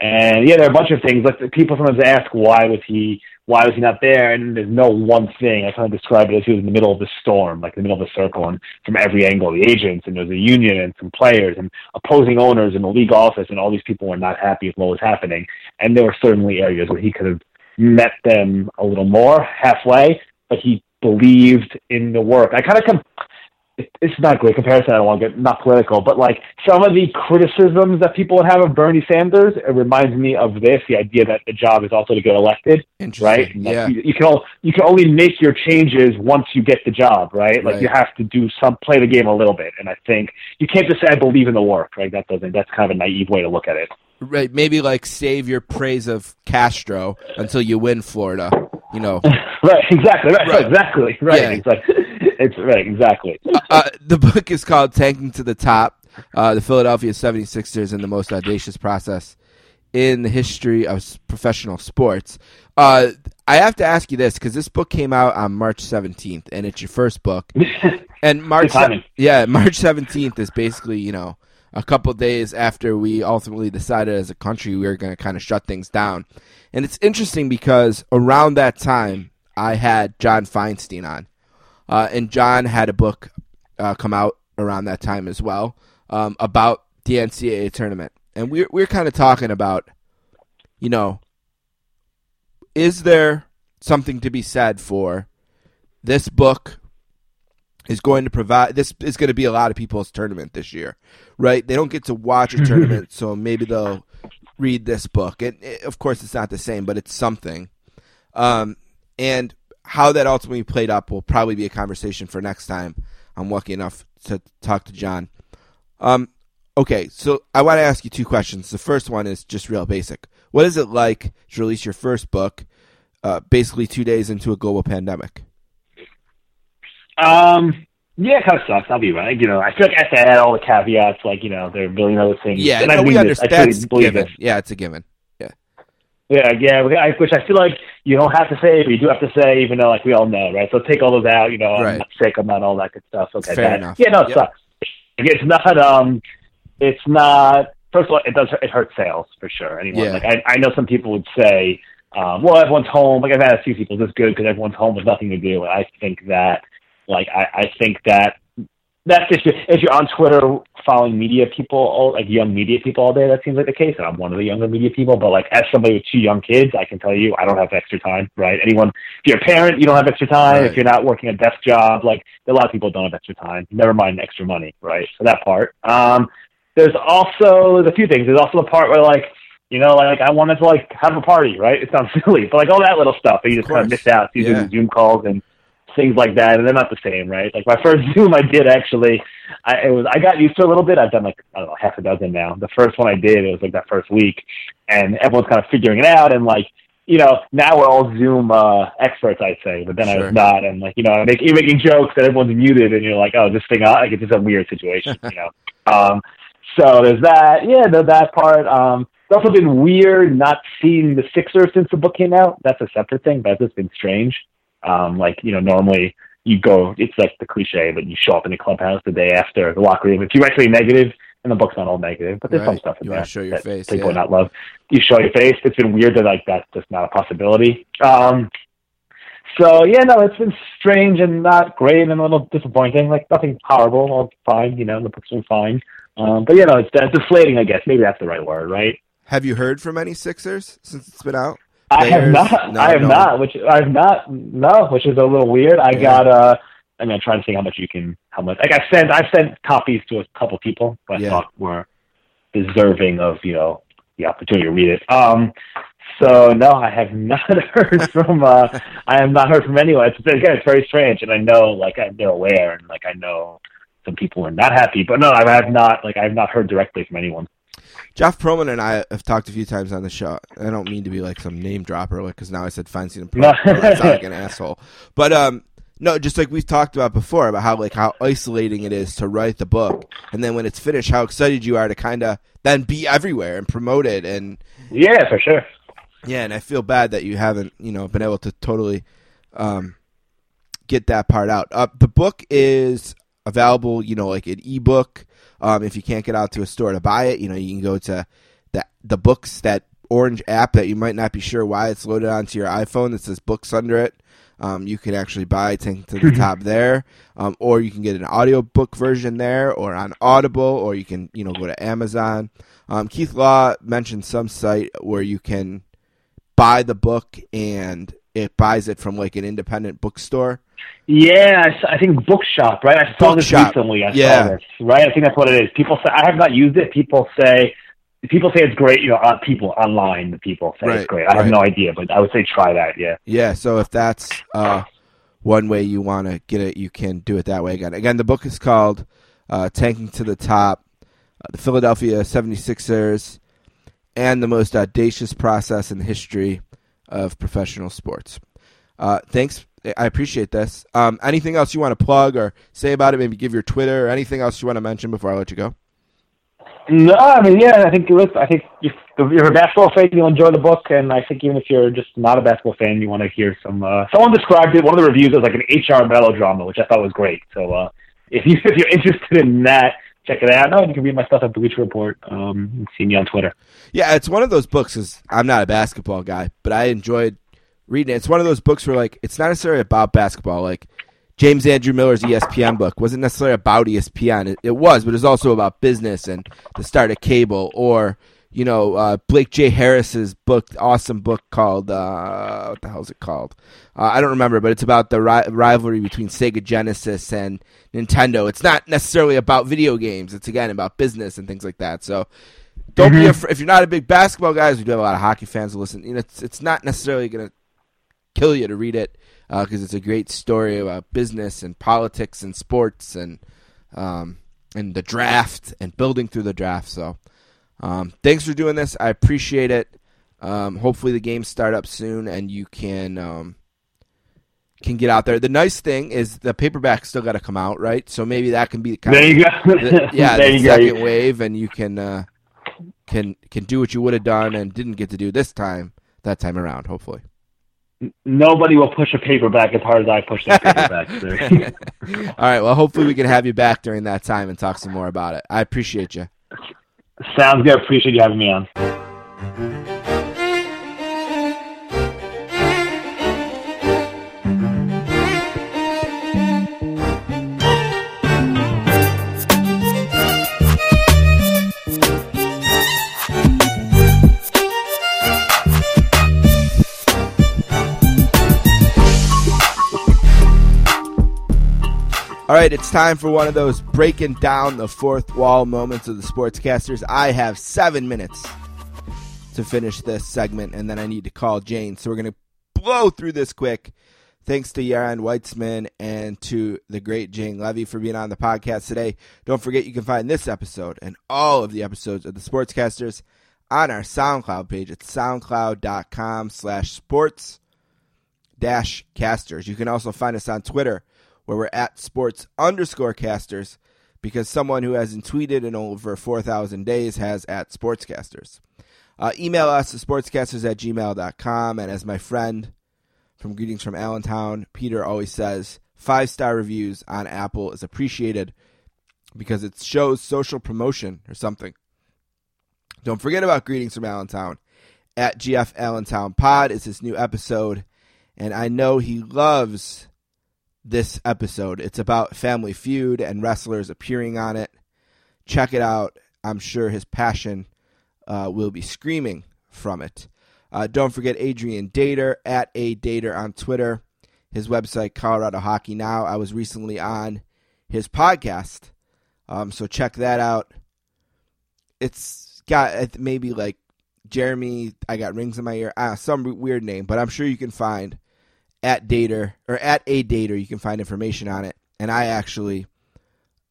And yeah, there are a bunch of things. Like people sometimes ask, why was he not there? And there's no one thing. I kind of describe it as he was in the middle of the storm, like the middle of the circle, and from every angle, the agents, and there's a union, and some players, and opposing owners, and the league office, and all these people were not happy with what was happening. And there were certainly areas where he could have met them a little more halfway, but he believed in the work. It's not a great comparison. I don't want to get not political, but like some of the criticisms that people would have of Bernie Sanders, it reminds me of this: the idea that the job is also to get elected, right? Yeah. You can only make your changes once you get the job, right? Like you have to play the game a little bit, and I think you can't just say I believe in the work, right? That's kind of a naive way to look at it, right? Maybe like save your praise of Castro until you win Florida, you know? Right? Exactly. Right. Exactly. Right. Yeah. Exactly. It's right, exactly. The book is called Tanking to the Top, the Philadelphia 76ers and the most audacious process in the history of professional sports. I have to ask you this, because this book came out on March 17th, and it's your first book. And March 17th is basically, you know, a couple days after we ultimately decided as a country we were going to kind of shut things down. And it's interesting because around that time I had John Feinstein on. And John had a book come out around that time as well about the NCAA tournament. And we're kind of talking about, you know, is there something to be said for this book is going to provide – this is going to be a lot of people's tournament this year, right? They don't get to watch a tournament, so maybe they'll read this book. And, of course, it's not the same, but it's something. And – how that ultimately played up will probably be a conversation for next time. I'm lucky enough to talk to John. Okay, so I want to ask you two questions. The first one is just real basic. What is it like to release your first book basically 2 days into a global pandemic? Yeah, it kind of sucks. I'll be right. You know, I feel like I have to add all the caveats, like, you know, there are a billion other things. Yeah, and no, we understand. That's a given. Yeah, it's a given. Yeah, which I feel like you don't have to say, but you do have to say, even though, like, we all know, right? So take all those out, you know, I'm not sick, I'm not all that good stuff. Okay, fair enough. Yeah, no, it sucks. It's not, first of all, it hurts sales, for sure. Anyone, like, I know some people would say, well, everyone's home. Like, I've had a few people, this is good, because everyone's home with nothing to do. And I think that, like, that's if you're on Twitter following media people, like young media people all day, that seems like the case. And I'm one of the younger media people, but like as somebody with two young kids, I can tell you I don't have extra time, right? Anyone, if you're a parent, you don't have extra time. Right. If you're not working a desk job, like a lot of people don't have extra time, never mind extra money, right? So that part. There's a few things. There's also the part where like, you know, like I wanted to like have a party, right? It sounds silly, but like all that little stuff that you just kind of missed out. So you do the Zoom calls and things like that, and they're not the same, right? Like my first Zoom I did actually, I got used to a little bit. I've done like, I don't know, half a dozen now. The first one I did, it was like that first week, and everyone's kind of figuring it out, and like, you know, now we're all Zoom experts, I'd say, but then I was not, and like, you know, you're making jokes that everyone's muted, and you're like, oh, this thing, like it's just a weird situation, you know. So there's that, there's that part. It's also been weird not seeing the Sixers since the book came out. That's a separate thing, but it's just been strange. Like, you know, normally you go, it's like the cliche, but you show up in the clubhouse the day after the locker room. If you're actually negative, and the book's not all negative, but there's some stuff in there. You want to show your face. People would not love. You show your face. It's been weird that, like, that's just not a possibility. It's been strange and not great and a little disappointing. Like, nothing horrible. All fine, you know, the book's been fine. It's deflating, I guess. Maybe that's the right word, right? Have you heard from any Sixers since it's been out? I have not, which is a little weird. I mean, I'm trying to think how much, like I've sent copies to a couple people who I thought were deserving of, you know, the opportunity to read it. So no, I have not heard from. I have not heard from anyone. It's, again, it's very strange, and I know, like, I'm aware, and like, I know some people are not happy, but no, I have not. Like, I have not heard directly from anyone. Jeff Perlman and I have talked a few times on the show. I don't mean to be like some name dropper, like, because now I said Feinstein and Perlman, I sound like an asshole. But no, just like we've talked about before, about how, like, how isolating it is to write the book, and then when it's finished, how excited you are to kind of then be everywhere and promote it. And yeah, for sure. Yeah, and I feel bad that you haven't, you know, been able to totally get that part out. The book is available, you know, like an ebook. If you can't get out to a store to buy it, you know, you can go to the books, that orange app that you might not be sure why it's loaded onto your iPhone that says books under it. You can actually buy things to the top there, or you can get an audiobook version there, or on Audible, or you can, you know, go to Amazon. Keith Law mentioned some site where you can buy the book and it buys it from like an independent bookstore. Yeah, I think Bookshop, right? I saw this recently. I saw this, right? I think that's what it is. People say, I have not used it. People say it's great. You know, people online, people say it's great. I have no idea, but I would say try that. Yeah. Yeah. So if that's one way you want to get it, you can do it that way. Again, the book is called "Tanking to the Top: The Philadelphia 76ers and the Most Audacious Process in the History of Professional Sports." Thanks. I appreciate this. Anything else you want to plug or say about it? Maybe give your Twitter or anything else you want to mention before I let you go? No, I mean, yeah, I think if you're a basketball fan, you'll enjoy the book. And I think even if you're just not a basketball fan, you want to hear some, someone described it, one of the reviews, as like an HR melodrama, which I thought was great. So if you're interested in that, check it out. No, you can read my stuff at Bleacher Report. See me on Twitter. Yeah, it's one of those books, because I'm not a basketball guy, but I enjoyed reading it. It's one of those books where, like, it's not necessarily about basketball. Like, James Andrew Miller's ESPN book wasn't necessarily about ESPN. It was, but it was also about business and the start of cable. Or, you know, Blake J. Harris's book, awesome book called, what the hell is it called? I don't remember, but it's about the rivalry between Sega Genesis and Nintendo. It's not necessarily about video games. It's, again, about business and things like that. So don't be afraid. If you're not a big basketball guy, we do have a lot of hockey fans who listen. You know, it's not necessarily going to kill you to read it, because it's a great story about business and politics and sports and the draft and building through the draft. So thanks for doing this. I appreciate it. Hopefully the games start up soon and you can get out there. The nice thing is the paperback's still got to come out, right? So maybe that can be kind the second wave, and you can do what you would have done and didn't get to do that time around, hopefully. Nobody will push a paperback as hard as I push that paperback. All right. Well, hopefully we can have you back during that time and talk some more about it. I appreciate you. Sounds good. Appreciate you having me on. All right, it's time for one of those breaking down the fourth wall moments of the sportscasters. I have 7 minutes to finish this segment, and then I need to call Jane. So we're going to blow through this quick. Thanks to Yaron Weitzman and to the great Jane Leavy for being on the podcast today. Don't forget, you can find this episode and all of the episodes of the sportscasters on our SoundCloud page at soundcloud.com/sports-casters. You can also find us on Twitter, where we're at sports_casters, because someone who hasn't tweeted in over 4,000 days has at sportscasters. Email us at sportscasters@gmail.com. And as my friend from Greetings from Allentown, Peter, always says, 5-star reviews on Apple is appreciated because it shows social promotion or something. Don't forget about Greetings from Allentown. At GF Allentown Pod is his new episode, and I know he loves this episode. It's about Family Feud and wrestlers appearing on it. Check it out. I'm sure his passion will be screaming from it. Don't forget Adrian Dater at ADater on Twitter. His website, Colorado Hockey Now. I was recently on his podcast, so check that out. It's got maybe like Jeremy, I got rings in my ear, some weird name, but I'm sure you can find at Dater or at a Dater. You can find information on it. And I actually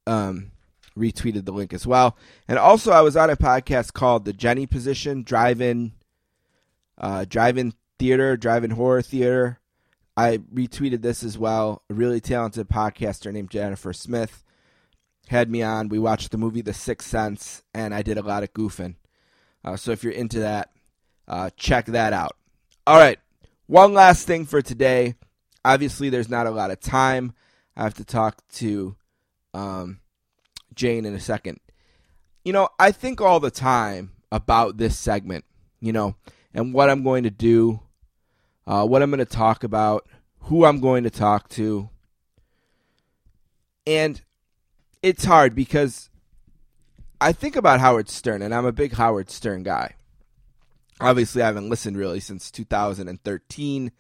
retweeted the link as well. And also I was on a podcast called The Jenny Position, drive-in horror theater. I retweeted this as well. A really talented podcaster named Jennifer Smith had me on. We watched the movie The Sixth Sense, and I did a lot of goofing. So if you're into that, check that out. All right, one last thing for today. Obviously, there's not a lot of time. I have to talk to Jane in a second. You know, I think all the time about this segment, you know, and what I'm going to do, what I'm going to talk about, who I'm going to talk to. And it's hard because I think about Howard Stern, and I'm a big Howard Stern guy. Obviously, I haven't listened really since 2013,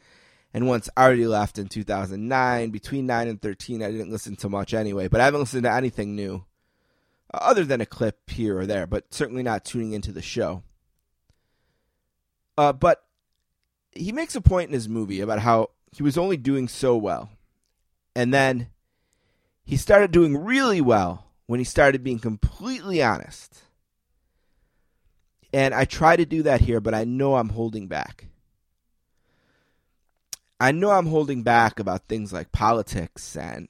and once Artie left in 2009. Between 9 and 13, I didn't listen to much anyway, but I haven't listened to anything new other than a clip here or there, but certainly not tuning into the show. But he makes a point in his movie about how he was only doing so well, and then he started doing really well when he started being completely honest. And I try to do that here, but I know I'm holding back. I know I'm holding back about things like politics and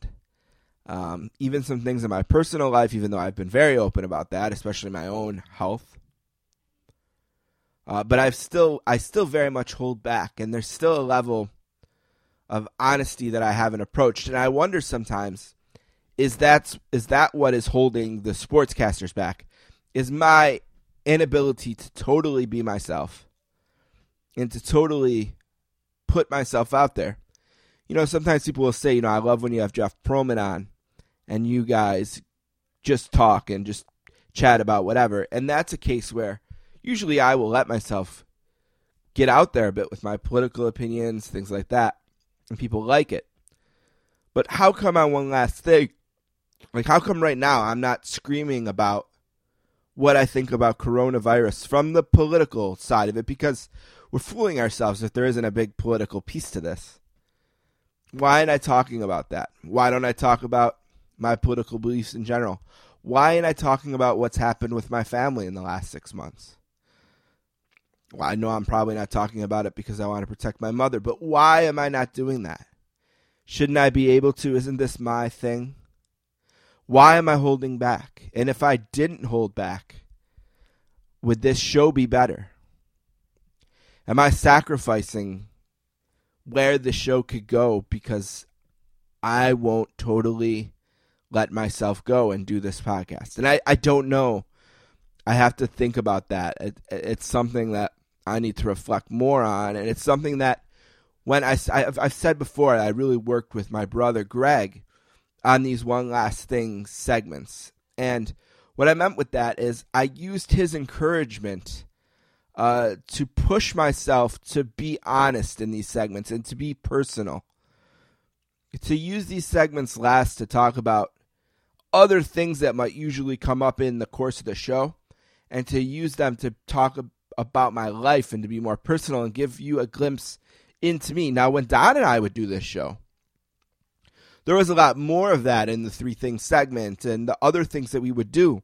even some things in my personal life, even though I've been very open about that, especially my own health. But I still very much hold back, and there's still a level of honesty that I haven't approached. And I wonder sometimes, is that what is holding the sportscasters back? Is my inability to totally be myself and to totally put myself out there? You know, sometimes people will say, you know, I love when you have Jeff Perlman on and you guys just talk and just chat about whatever. And that's a case where usually I will let myself get out there a bit with my political opinions, things like that, and people like it. But how come on One Last Thing, like how come right now I'm not screaming about what I think about coronavirus from the political side of it? Because we're fooling ourselves if there isn't a big political piece to this. Why am I talking about that? Why don't I talk about my political beliefs in general? Why am I talking about what's happened with my family in the last 6 months? Well, I know I'm probably not talking about it because I want to protect my mother, but why am I not doing that? Shouldn't I be able to? Isn't this my thing? Why am I holding back? And if I didn't hold back, would this show be better? Am I sacrificing where the show could go because I won't totally let myself go and do this podcast? And I don't know. I have to think about that. It's something that I need to reflect more on. And it's something that when I've said before, I really worked with my brother Greg on these One Last Thing segments. And what I meant with that is I used his encouragement to push myself to be honest in these segments and to be personal. To use these segments last to talk about other things that might usually come up in the course of the show, and to use them to talk about my life and to be more personal and give you a glimpse into me. Now, when Don and I would do this show, there was a lot more of that in the Three Things segment and the other things that we would do.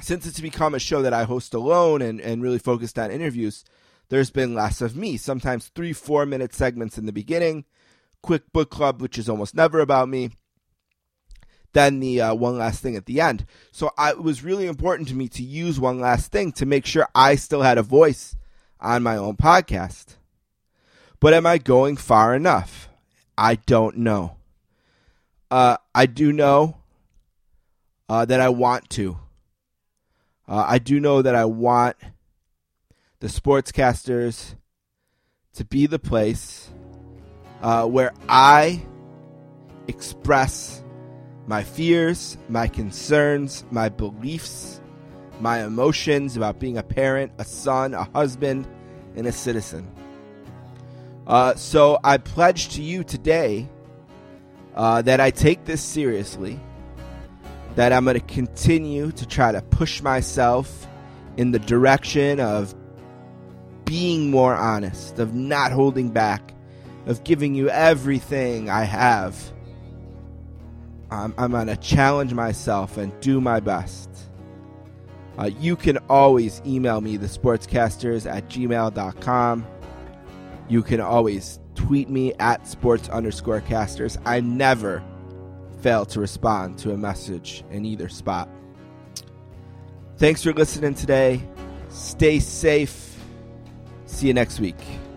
Since it's become a show that I host alone and really focused on interviews, there's been less of me. Sometimes 3-4 minute segments in the beginning, quick book club, which is almost never about me, then the One Last Thing at the end. So it was really important to me to use One Last Thing to make sure I still had a voice on my own podcast. But am I going far enough? I don't know. I do know that I want to. I do know that I want the sportscasters to be the place where I express my fears, my concerns, my beliefs, my emotions about being a parent, a son, a husband, and a citizen. So I pledge to you today that I take this seriously, that I'm going to continue to try to push myself in the direction of being more honest, of not holding back, of giving you everything I have. I'm going to challenge myself and do my best. You can always email me, thesportscasters@gmail.com. You can always tweet me @sports_casters. I never fail to respond to a message in either spot. Thanks for listening today. Stay safe. See you next week.